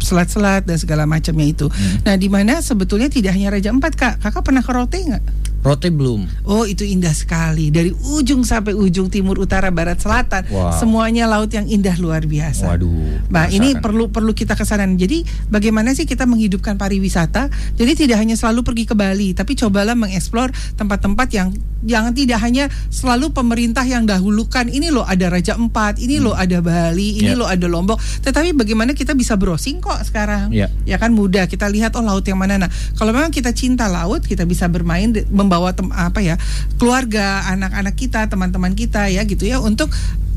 selat-selat dan segala macamnya itu. Nah, di mana sebetulnya tidak hanya Raja Ampat Kak. Kakak pernah ke Rote nggak? Rote belum. Oh, itu indah sekali. Dari ujung sampai ujung, timur, utara, barat, selatan, semuanya laut yang indah luar biasa. Waduh. Nah, ini perlu kita kesana. Jadi bagaimana sih kita menghidupkan pariwisata? Jadi tidak hanya selalu pergi ke Bali, tapi cobalah mengeksplor tempat-tempat yang tidak hanya selalu pemerintah yang dahulukan. Ini loh ada Raja Ampat, ini loh ada Bali, ini loh ada Lombok. Tetapi bagaimana kita bisa browsing kok sekarang? Ya kan mudah. Kita lihat laut yang mana. Nah, kalau memang kita cinta laut, kita bisa bermain membawa keluarga, anak-anak kita, teman-teman kita ya gitu ya, untuk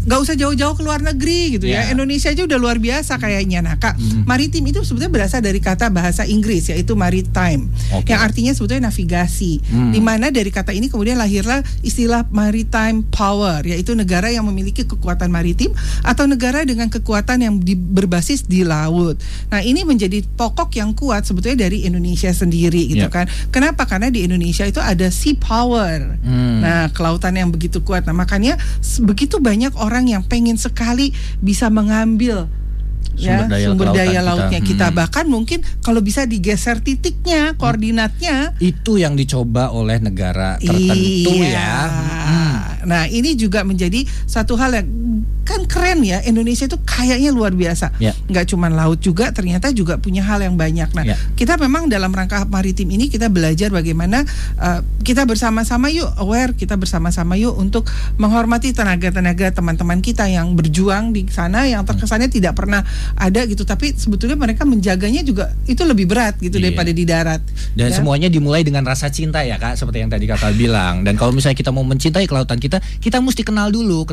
gak usah jauh-jauh ke luar negeri gitu ya. Indonesia aja udah luar biasa kayaknya. Nah Kak, maritim itu sebetulnya berasal dari kata bahasa Inggris, yaitu maritime, yang artinya sebetulnya navigasi. Dimana dari kata ini kemudian lahirlah istilah maritime power, yaitu negara yang memiliki kekuatan maritim atau negara dengan kekuatan yang berbasis di laut. Nah, ini menjadi pokok yang kuat sebetulnya dari Indonesia sendiri gitu kan. Kenapa? Karena di Indonesia itu ada sea power. Nah, kelautan yang begitu kuat. Nah, makanya begitu banyak orang yang pengen sekali bisa mengambil sumber daya lautnya kita. Bahkan mungkin kalau bisa digeser titiknya, koordinatnya. Itu yang dicoba oleh negara tertentu. Nah, ini juga menjadi satu hal yang kan keren ya, Indonesia itu kayaknya luar biasa. Yeah. Nggak cuma laut juga, ternyata juga punya hal yang banyak. Nah, yeah, kita memang dalam rangka maritim ini kita belajar bagaimana kita bersama-sama yuk aware, kita bersama-sama yuk untuk menghormati tenaga-tenaga teman-teman kita yang berjuang di sana, yang terkesannya tidak pernah ada gitu, tapi sebetulnya mereka menjaganya juga itu lebih berat gitu, yeah, daripada di darat. Dan semuanya dimulai dengan rasa cinta ya Kak, seperti yang tadi Kakak bilang. Dan kalau misalnya kita mau mencintai kelautan kita, kita mesti kenalan dulu,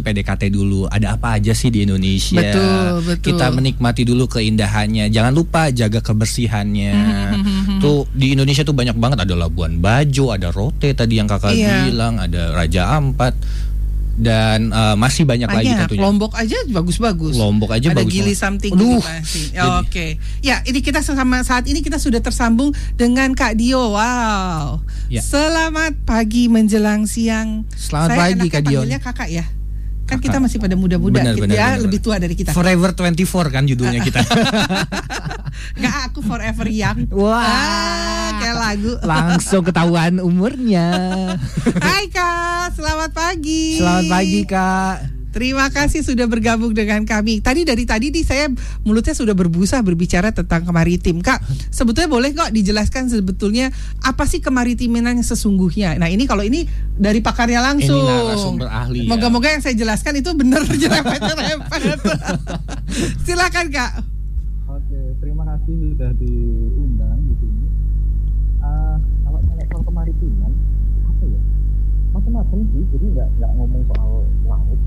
PDKT dulu. Ada apa aja sih di Indonesia? Betul. Kita menikmati dulu keindahannya. Jangan lupa jaga kebersihannya. Tuh di Indonesia tuh banyak banget, ada Labuan Bajo, ada Rote tadi yang Kakak bilang, ada Raja Ampat. Dan masih banyak lagi tentunya. Lombok aja bagus-bagus. Ada bagus. Ada Gili something gitu masih. Oke. Ya, ini kita saat ini kita sudah tersambung dengan Kak Dio. Wow. Ya. Selamat pagi menjelang siang. Selamat pagi Kak Dio. Saya kakak ya. Kan kita masih pada muda-muda, dia lebih tua dari kita. Forever 24 kan judulnya kita. Enggak, aku forever young. Wah, kayak lagu. Langsung ketahuan umurnya. Hai Kak, selamat pagi. Selamat pagi Kak. Terima kasih sudah bergabung dengan kami. Tadi saya mulutnya sudah berbusa berbicara tentang kemaritim. Kak, sebetulnya boleh kok dijelaskan sebetulnya apa sih kemaritiman yang sesungguhnya? Nah, ini kalau ini dari pakarnya langsung. Ini narasumber ahli. Moga-moga yang saya jelaskan itu benar jelek-jelek. Silakan, Kak. Oke, terima kasih sudah diundang di sini. Kalau soal kemaritiman, apa ya? Macam-macam sih, jadi nggak ngomong soal laut.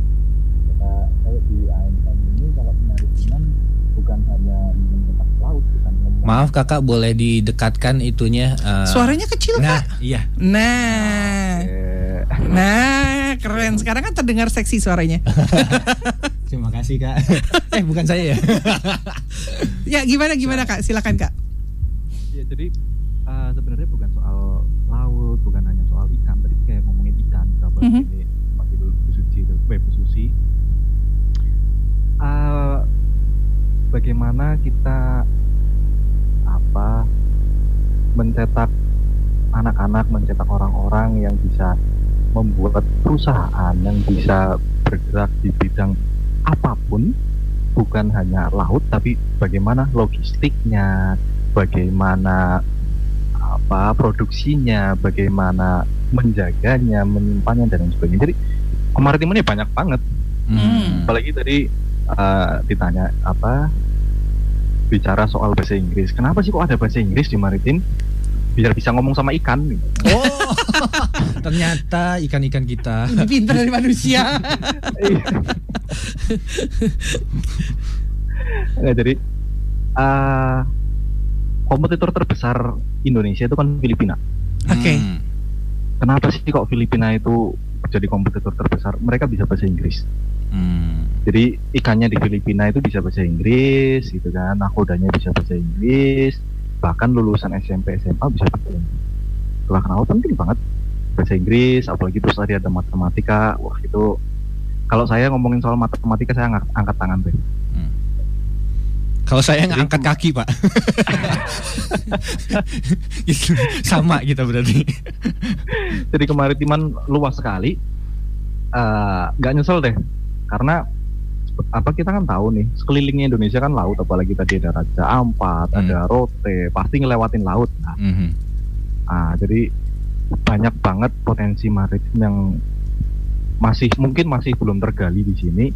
Kalau di ANM ini kalau kemaritiman bukan hanya tentang laut, bukan hanya... Maaf Kakak, boleh didekatkan itunya. Suaranya kecil Kak. Iya. Nah, keren. Sekarang kan terdengar seksi suaranya. Terima kasih Kak. Bukan saya ya. Ya gimana Kak? Silakan Kak. Ya jadi sebenarnya bukan soal laut, bukan hanya soal ikan. Tadi kayak ngomongin ikan, kalau ini masih belum suci, bagaimana kita mencetak anak-anak, mencetak orang-orang yang bisa membuat perusahaan yang bisa bergerak di bidang apapun, bukan hanya laut, tapi bagaimana logistiknya, bagaimana produksinya, bagaimana menjaganya, menyimpannya dan sebagainya. Jadi kemaritiman ini banyak banget. Apalagi tadi ditanya bicara soal bahasa Inggris. Kenapa sih kok ada bahasa Inggris di maritim? Biar bisa ngomong sama ikan. Oh, ternyata ikan-ikan kita lebih pintar dari manusia. Nah, jadi kompetitor terbesar Indonesia itu kan Filipina. Oke. Kenapa sih kok Filipina itu jadi kompetitor terbesar? Mereka bisa bahasa Inggris. Jadi ikannya di Filipina itu bisa bahasa Inggris gitu kan, nakodanya bisa bahasa Inggris, bahkan lulusan SMP SMA bisa bahasa Inggris. Itulah kenapa penting banget bahasa Inggris, apalagi terus tadi ada matematika. Wah, itu kalau saya ngomongin soal matematika saya angkat tangan deh. Kalau saya ngangkat kaki Pak. Gitu, sama kita berarti. Jadi kemaritiman luas sekali. Gak nyesel deh. Karena kita kan tahu nih, sekelilingnya Indonesia kan laut, apalagi tadi ada Raja Ampat, ada Rote, pasti ngelewatin laut. Jadi banyak banget potensi maritim yang mungkin masih belum tergali di sini.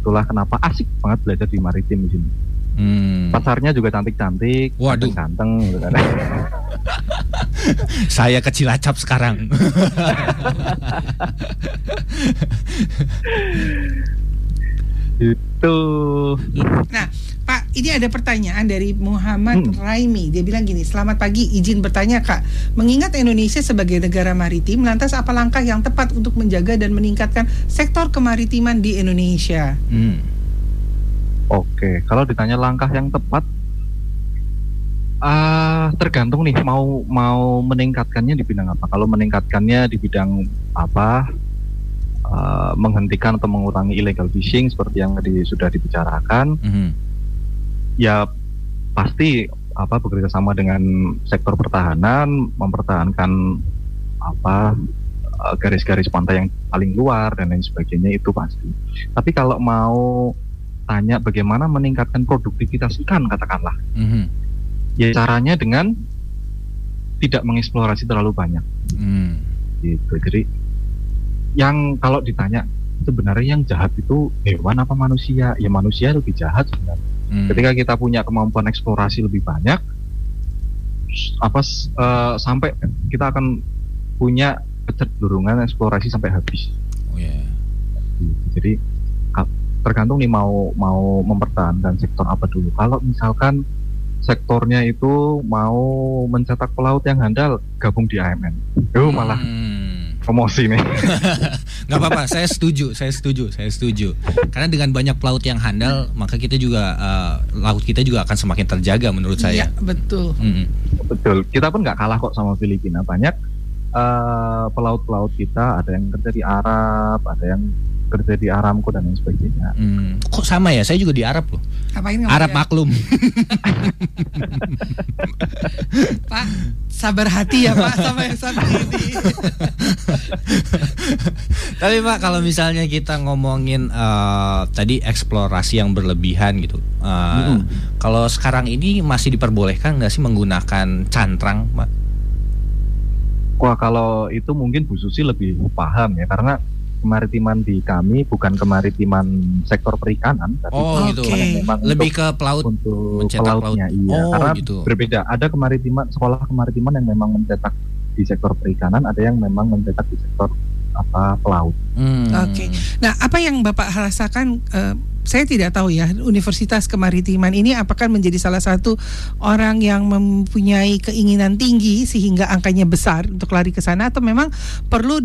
Itulah kenapa asik banget belajar di maritim di sini. Pasarnya juga cantik-cantik, ganteng gitu kan. Saya ke Cilacap sekarang. Itu. Nah, Pak, ini ada pertanyaan dari Muhammad Raimi. Dia bilang gini, selamat pagi, izin bertanya Kak, mengingat Indonesia sebagai negara maritim, lantas apa langkah yang tepat untuk menjaga dan meningkatkan sektor kemaritiman di Indonesia? Oke, kalau ditanya langkah yang tepat, tergantung nih mau meningkatkannya di bidang apa. Kalau meningkatkannya di bidang menghentikan atau mengurangi illegal fishing seperti yang tadi sudah dibicarakan, ya pasti bekerja sama dengan sektor pertahanan, mempertahankan garis-garis pantai yang paling luar dan lain sebagainya, itu pasti. Tapi kalau mau tanya bagaimana meningkatkan produktivitas ikan, katakanlah, ya caranya dengan tidak mengeksplorasi terlalu banyak. Gitu. Jadi yang kalau ditanya sebenarnya yang jahat itu hewan apa manusia? Ya manusia lebih jahat sebenarnya. Ketika kita punya kemampuan eksplorasi lebih banyak, sampai kita akan punya kecenderungan eksplorasi sampai habis. Jadi tergantung nih mau mempertahankan sektor apa dulu. Kalau misalkan sektornya itu mau mencetak pelaut yang handal, gabung di AMN. Malah promosi nih. Gak apa-apa, saya setuju. Karena dengan banyak pelaut yang handal, maka kita juga laut kita juga akan semakin terjaga menurut saya. Iya, betul. Betul. Kita pun nggak kalah kok sama Filipina. Banyak pelaut-pelaut kita, ada yang kerja di Arab, ada yang kerja di Aramco dan lain sebagainya. Kok sama ya? Saya juga di Arab loh. Arab ya? Maklum. Pak, sabar hati ya Pak sama yang satu ini. Tapi Pak, kalau misalnya kita ngomongin tadi eksplorasi yang berlebihan gitu, kalau sekarang ini masih diperbolehkan nggak sih menggunakan cantrang, Pak? Wah, kalau itu mungkin Bu Susi lebih paham ya, karena kemaritiman di kami bukan kemaritiman sektor perikanan, tapi lebih ke pelaut, untuk pelautnya. Iya, karena berbeda. Ada kemaritiman, sekolah kemaritiman yang memang mencetak di sektor perikanan, ada yang memang mencetak di sektor pelaut. Nah, apa yang Bapak rasakan? Saya tidak tahu ya, Universitas Kemaritiman ini apakah menjadi salah satu orang yang mempunyai keinginan tinggi sehingga angkanya besar untuk lari ke sana, atau memang perlu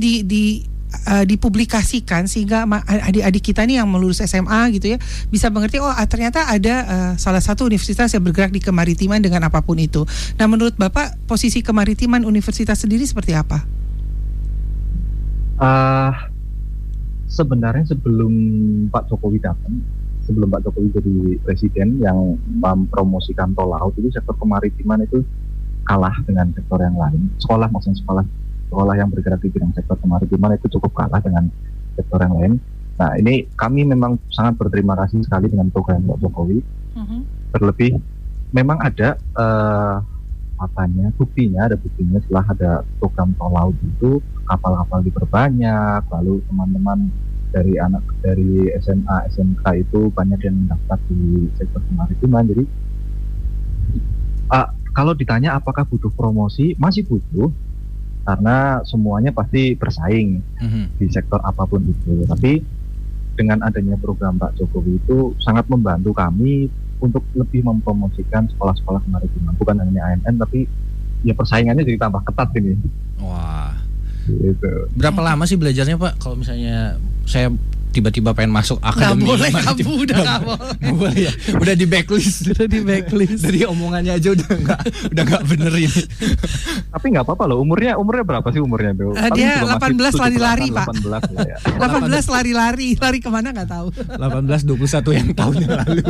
dipublikasikan sehingga adik-adik kita nih yang lulus SMA gitu ya bisa mengerti, ternyata ada salah satu universitas yang bergerak di kemaritiman dengan apapun itu. Nah, menurut Bapak posisi kemaritiman universitas sendiri seperti apa? Sebenarnya sebelum Pak Jokowi jadi presiden yang mempromosikan tol laut, itu sektor kemaritiman itu kalah dengan sektor yang lain. Sekolah yang bergerak di bidang sektor kemaritiman itu cukup kalah dengan sektor yang lain. Nah, ini kami memang sangat berterima kasih sekali dengan program Pak Jokowi. Terlebih memang ada buktinya setelah ada program tol laut itu, kapal-kapal diperbanyak, lalu teman-teman dari SMA, SMK itu banyak yang mendaftar di sektor kemaritiman. Jadi kalau ditanya apakah butuh promosi, masih butuh. Karena semuanya pasti bersaing di sektor apapun itu. Tapi dengan adanya program Pak Jokowi itu sangat membantu kami untuk lebih mempromosikan sekolah-sekolah kemaritiman. Bukan hanya AMN, tapi ya persaingannya jadi tambah ketat ini. Wah. Gitu. Berapa lama sih belajarnya, Pak? Kalau misalnya saya tiba-tiba pengen masuk akademi, nggak boleh. Udah di backlist. Dari omongannya aja udah nggak bener ini. Tapi nggak apa-apa loh. Umurnya berapa sih umurnya tuh? Dia 18 lari-lari Pak. 18 lari-lari. Lari kemana nggak tahu. 18-21 yang tahun yang lalu.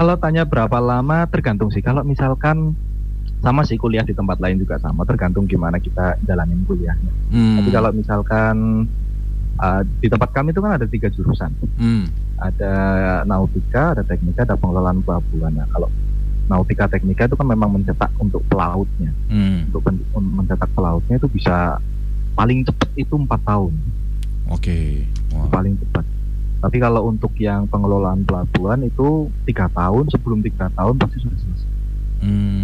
Kalau tanya berapa lama tergantung sih. Kalau misalkan sama sih, kuliah di tempat lain juga sama, tergantung gimana kita jalanin kuliahnya. Tapi kalau misalkan di tempat kami itu kan ada 3 jurusan, ada nautika, ada teknika, ada pengelolaan pelabuhan. Nah, kalau nautika teknika itu kan memang mencetak untuk pelautnya, untuk mencetak pelautnya itu bisa paling cepat itu 4 tahun. Wow. Paling cepat. Tapi kalau untuk yang pengelolaan pelabuhan itu 3 tahun, sebelum 3 tahun pasti sudah selesai.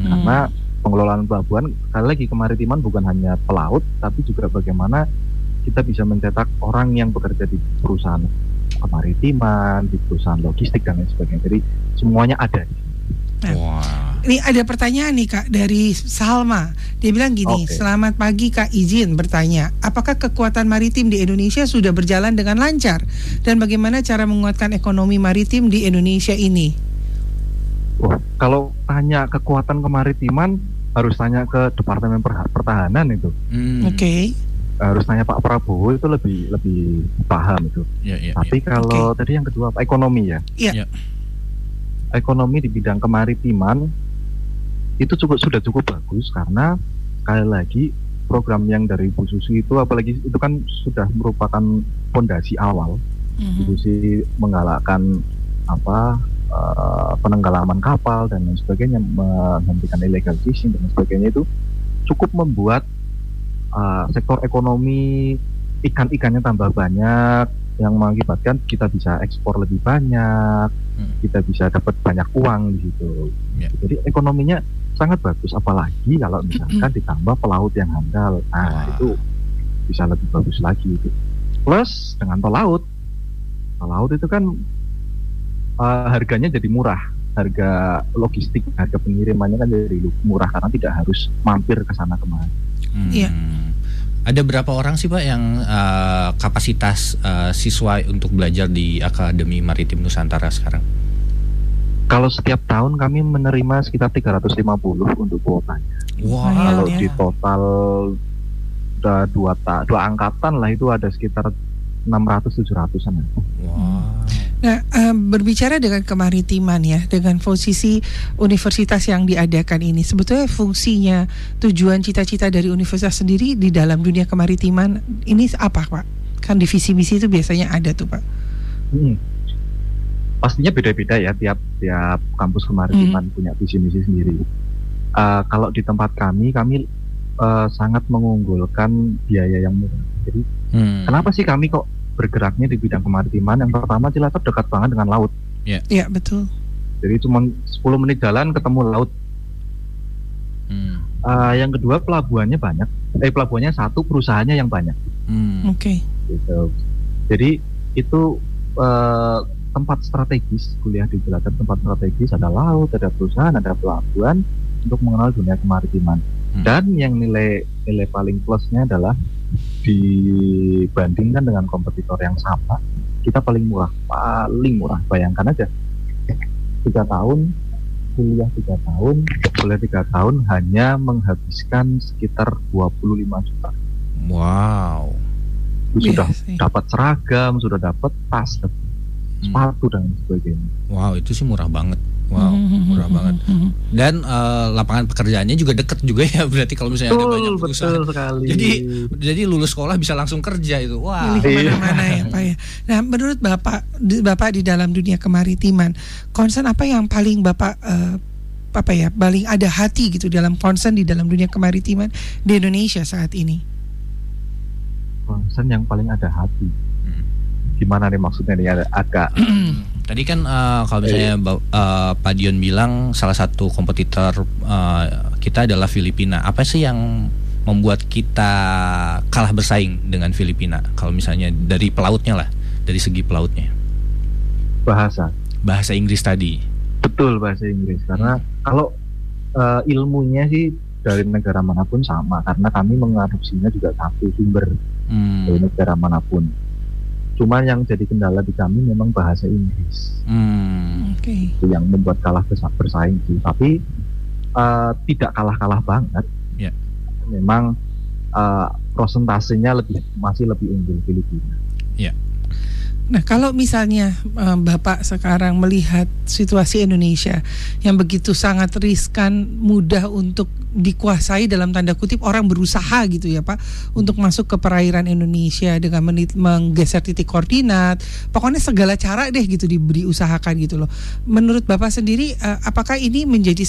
Karena pengelolaan pelabuhan, sekali lagi, kemaritiman bukan hanya pelaut, tapi juga bagaimana kita bisa mencetak orang yang bekerja di perusahaan kemaritiman, di perusahaan logistik dan lain sebagainya. Jadi semuanya ada. Ini ada pertanyaan nih Kak dari Salma. Dia bilang gini, selamat pagi Kak, izin bertanya, apakah kekuatan maritim di Indonesia sudah berjalan dengan lancar? Dan bagaimana cara menguatkan ekonomi maritim di Indonesia ini? Kalau tanya kekuatan kemaritiman harus tanya ke Departemen Pertahanan itu. Harus tanya Pak Prabowo, itu lebih paham itu. Tapi kalau tadi yang kedua ekonomi ya. Ekonomi di bidang kemaritiman itu sudah cukup bagus, karena sekali lagi program yang dari Bu Susi itu, apalagi itu kan sudah merupakan fondasi awal. Bu Susi menggalakkan penenggelaman kapal dan lain sebagainya, menghentikan illegal fishing dan lain sebagainya, itu cukup membuat sektor ekonomi ikan-ikannya tambah banyak, yang mengakibatkan kita bisa ekspor lebih banyak, kita bisa dapat banyak uang di situ. Jadi ekonominya sangat bagus, apalagi kalau misalkan ditambah pelaut yang handal, itu bisa lebih bagus lagi itu. Plus dengan pelaut itu kan harganya jadi murah, harga logistik, harga pengirimannya kan jadi murah karena tidak harus mampir ke sana kemari. Iya. Ada berapa orang sih Pak yang kapasitas siswa untuk belajar di Akademi Maritim Nusantara sekarang? Kalau setiap tahun kami menerima sekitar 350 untuk kuotanya. Wow. Kalau di total dua angkatan lah, itu ada sekitar 600-700an. Wow. Nah, berbicara dengan kemaritiman ya, dengan posisi universitas yang diadakan ini, sebetulnya fungsinya, tujuan, cita-cita dari universitas sendiri di dalam dunia kemaritiman ini apa, Pak? Kan divisi misi itu biasanya ada tuh, Pak. Pastinya beda-beda ya, tiap kampus kemaritiman punya visi misi sendiri. Kalau di tempat kami sangat mengunggulkan biaya yang murah. Jadi, kenapa sih kami kok bergeraknya di bidang kemaritiman? Yang pertama, Cilacap dekat banget dengan laut. Iya, betul. Jadi cuma 10 menit jalan ketemu laut. Yang kedua, pelabuhannya banyak. Pelabuhannya satu, perusahaannya yang banyak. Oke. Gitu. Jadi itu tempat strategis. Kuliah di Cilacap tempat strategis, ada laut, ada perusahaan, ada pelabuhan, untuk mengenal dunia kemaritiman. Dan yang nilai paling plusnya adalah, dibandingkan dengan kompetitor yang sama, kita paling murah. Bayangkan aja, 3 tahun hanya menghabiskan sekitar 25 juta. Wow. Sudah dapat seragam, sudah dapat tas, sepatu dan sebagainya. Wow, itu sih murah banget. Wow, murah banget. Dan lapangan pekerjaannya juga dekat juga ya, berarti kalau misalnya ada banyak perusahaan. Betul sekali. Jadi lulus sekolah bisa langsung kerja itu. Wah, wow. Kemana-mana ya Pak ya. Nah, menurut Bapak di dalam dunia kemaritiman, concern apa yang paling Bapak paling ada hati gitu dalam concern di dalam dunia kemaritiman di Indonesia saat ini? Concern yang paling ada hati. Gimana nih maksudnya nih agak? Tadi kan kalau misalnya Pak Dion bilang salah satu kompetitor kita adalah Filipina. Apa sih yang membuat kita kalah bersaing dengan Filipina? Kalau misalnya dari pelautnya lah, dari segi pelautnya. Bahasa Inggris tadi. Betul, bahasa Inggris. Karena kalau ilmunya sih dari negara manapun sama, karena kami mengadopsinya juga satu sumber dari negara manapun. Cuman yang jadi kendala di kami memang bahasa Inggris. Itu yang membuat kalah bersaing sih. Tapi tidak kalah-kalah banget. Memang prosentasenya masih lebih unggul Filipina. Nah, kalau misalnya Bapak sekarang melihat situasi Indonesia yang begitu sangat riskan, mudah untuk dikuasai dalam tanda kutip, orang berusaha gitu ya Pak untuk masuk ke perairan Indonesia dengan menggeser titik koordinat, pokoknya segala cara deh gitu diberi usahakan gitu loh. Menurut Bapak sendiri, apakah ini menjadi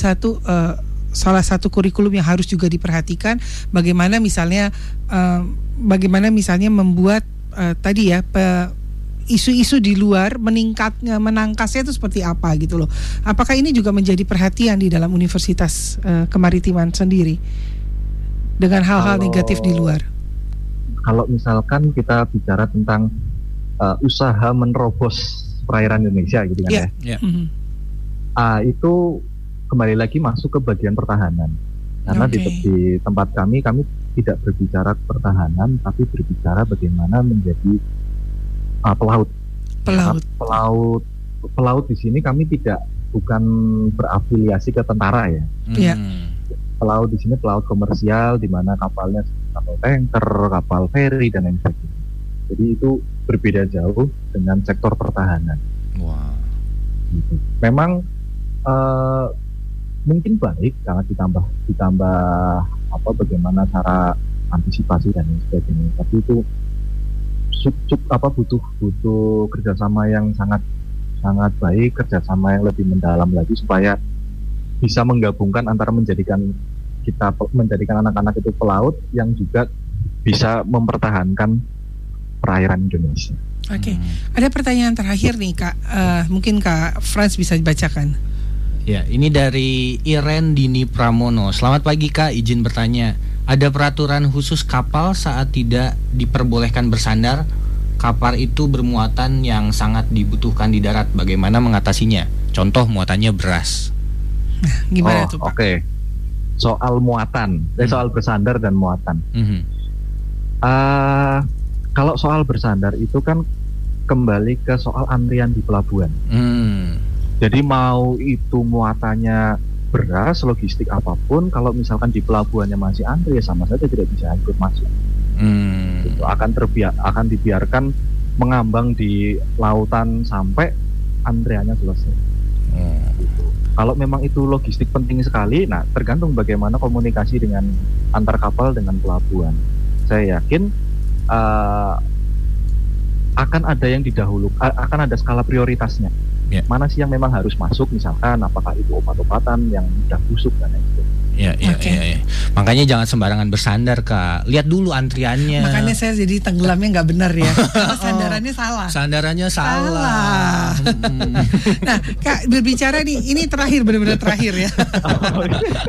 salah satu kurikulum yang harus juga diperhatikan, bagaimana misalnya membuat tadi ya isu-isu di luar menangkasnya itu seperti apa gitu loh. Apakah ini juga menjadi perhatian di dalam universitas kemaritiman sendiri dengan hal-hal negatif di luar? Kalau misalkan kita bicara tentang usaha menerobos perairan Indonesia gitu kan ya. Itu kembali lagi masuk ke bagian pertahanan. Karena di tempat kami tidak berbicara pertahanan, tapi berbicara bagaimana menjadi pelaut di sini. Kami bukan berafiliasi ke tentara ya. Pelaut di sini pelaut komersial, di mana kapalnya kapal tanker, kapal feri dan lain sebagainya. Jadi itu berbeda jauh dengan sektor pertahanan. Wow. Gitu. Memang mungkin baik karena ditambah bagaimana cara antisipasi dan sebagainya. Tapi itu butuh kerjasama yang sangat baik, kerjasama yang lebih mendalam lagi supaya bisa menggabungkan antara menjadikan anak-anak itu pelaut yang juga bisa mempertahankan perairan Indonesia. Oke, ada pertanyaan terakhir nih Kak, mungkin Kak Frans bisa dibacakan. Ya, ini dari Irene Dini Pramono. Selamat pagi Kak, izin bertanya. Ada peraturan khusus kapal saat tidak diperbolehkan bersandar? Kapal itu bermuatan yang sangat dibutuhkan di darat. Bagaimana mengatasinya? Contoh muatannya beras. Nah, gimana tuh Pak? Oke. Soal muatan, soal bersandar dan muatan. Kalau soal bersandar itu kan kembali ke soal antrian di pelabuhan. Jadi mau itu muatannya beras, logistik apapun, kalau misalkan di pelabuhannya masih antri, ya sama saja tidak bisa ikut masuk. Itu akan dibiarkan mengambang di lautan sampai antriannya selesai. Gitu. Kalau memang itu logistik penting sekali, nah tergantung bagaimana komunikasi dengan antar kapal dengan pelabuhan. Saya yakin akan ada yang didahulukan, akan ada skala prioritasnya. Yeah. Mana sih yang memang harus masuk, misalkan apakah itu obat-obatan yang udah busuk dan lain sebagainya. Iya. Makanya jangan sembarangan bersandar Kak. Lihat dulu antriannya. Makanya saya jadi tenggelamnya nggak benar ya. Sandarannya salah. Sandarannya salah. Nah Kak, berbicara nih, ini terakhir, benar-benar terakhir ya.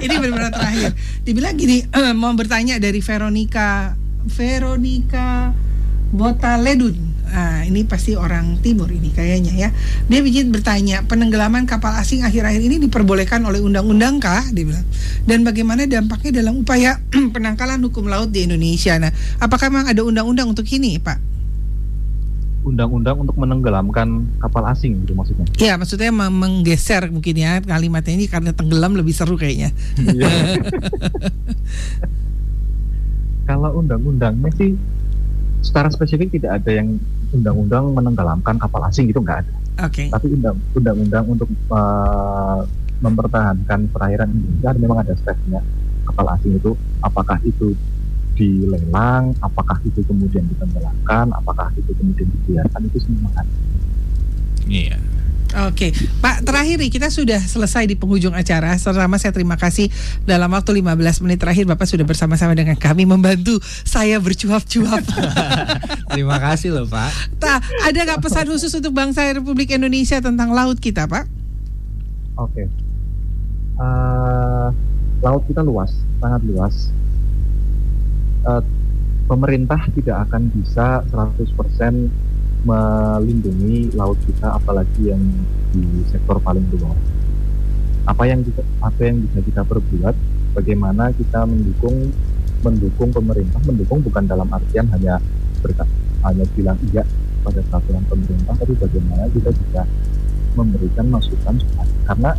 Ini benar-benar terakhir. Dibilang gini, mau bertanya dari Veronica Botaledun. Ah, ini pasti orang timur ini kayaknya ya. Dia bikin bertanya, penenggelaman kapal asing akhir-akhir ini diperbolehkan oleh undang-undang kah? Dia bilang. Dan bagaimana dampaknya dalam upaya penangkalan hukum laut di Indonesia? Nah, apakah memang ada undang-undang untuk ini, Pak? Undang-undang untuk menenggelamkan kapal asing gitu maksudnya? Iya, maksudnya menggeser mungkin ya kalimatnya ini karena tenggelam lebih seru kayaknya. Kalau undang-undangnya sih secara spesifik tidak ada yang undang-undang menenggelamkan kapal asing gitu, nggak ada. Okay. Tapi undang-undang untuk mempertahankan perairan Indonesia memang ada stepnya. Kapal asing itu apakah itu dilelang, apakah itu kemudian ditenggelamkan, apakah itu kemudian dibiarkan, itu semua ada. Iya. Oke, Pak, terakhir nih, kita sudah selesai di penghujung acara. Terutama saya terima kasih dalam waktu 15 menit terakhir Bapak sudah bersama-sama dengan kami membantu saya bercuap-cuap. Terima kasih loh Pak. Ada nggak pesan khusus untuk bangsa Republik Indonesia tentang laut kita Pak? Oke, laut kita luas, sangat luas. Pemerintah tidak akan bisa 100% melindungi laut kita, apalagi yang di sektor paling luas. Apa yang bisa kita perbuat? Bagaimana kita mendukung pemerintah? Mendukung bukan dalam artian hanya bilang iya pada peraturan pemerintah, tapi bagaimana kita bisa memberikan masukan, karena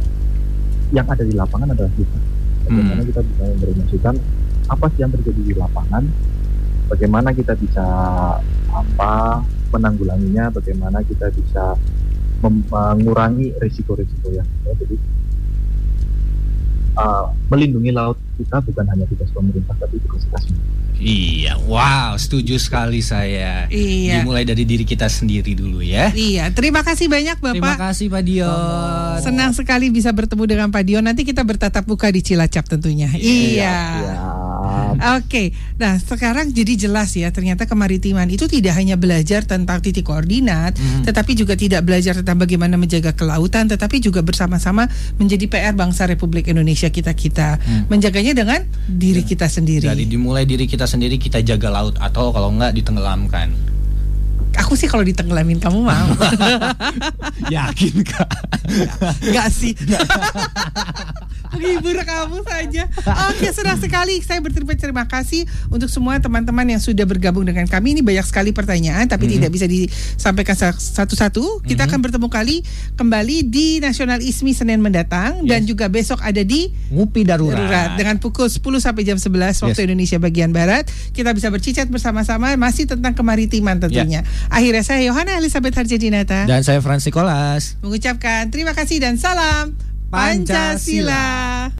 yang ada di lapangan adalah kita. Bagaimana kita bisa memberi masukan apa sih yang terjadi di lapangan? Bagaimana kita bisa menanggulanginya, bagaimana kita bisa mengurangi risiko-risiko yang ada. Jadi melindungi laut kita bukan hanya tugas pemerintah, tapi tugas kita semua. Iya, wow, setuju sekali saya. Iya. Dimulai dari diri kita sendiri dulu ya. Iya, terima kasih banyak Bapak. Terima kasih Pak Dion. Senang sekali bisa bertemu dengan Pak Dion. Nanti kita bertatap muka di Cilacap tentunya. Iya. Oke, nah sekarang jadi jelas ya, ternyata kemaritiman itu tidak hanya belajar tentang titik koordinat, tetapi juga tidak belajar tentang bagaimana menjaga kelautan, tetapi juga bersama-sama menjadi PR bangsa Republik Indonesia kita-kita, menjaganya dengan diri kita sendiri. Jadi dimulai diri kita sendiri, kita jaga laut, atau kalau enggak ditenggelamkan. Aku sih kalau ditenggelamin kamu mau. Yakin Kak? Enggak sih. Menghibur kamu saja. Oke, senang sekali. Saya berterima kasih untuk semua teman-teman yang sudah bergabung dengan kami. Ini banyak sekali pertanyaan, tapi tidak bisa disampaikan satu-satu. Kita akan bertemu kembali di Nasional Ismi Senin mendatang, dan juga besok ada di Ngupi Darurat dengan pukul 10 sampai jam 11 waktu Indonesia bagian Barat. Kita bisa bercicat bersama-sama masih tentang kemaritiman tentunya. Akhirnya saya Johana Elizabeth Harja Dinata dan saya Frans Nickolas mengucapkan terima kasih dan salam Pancasila.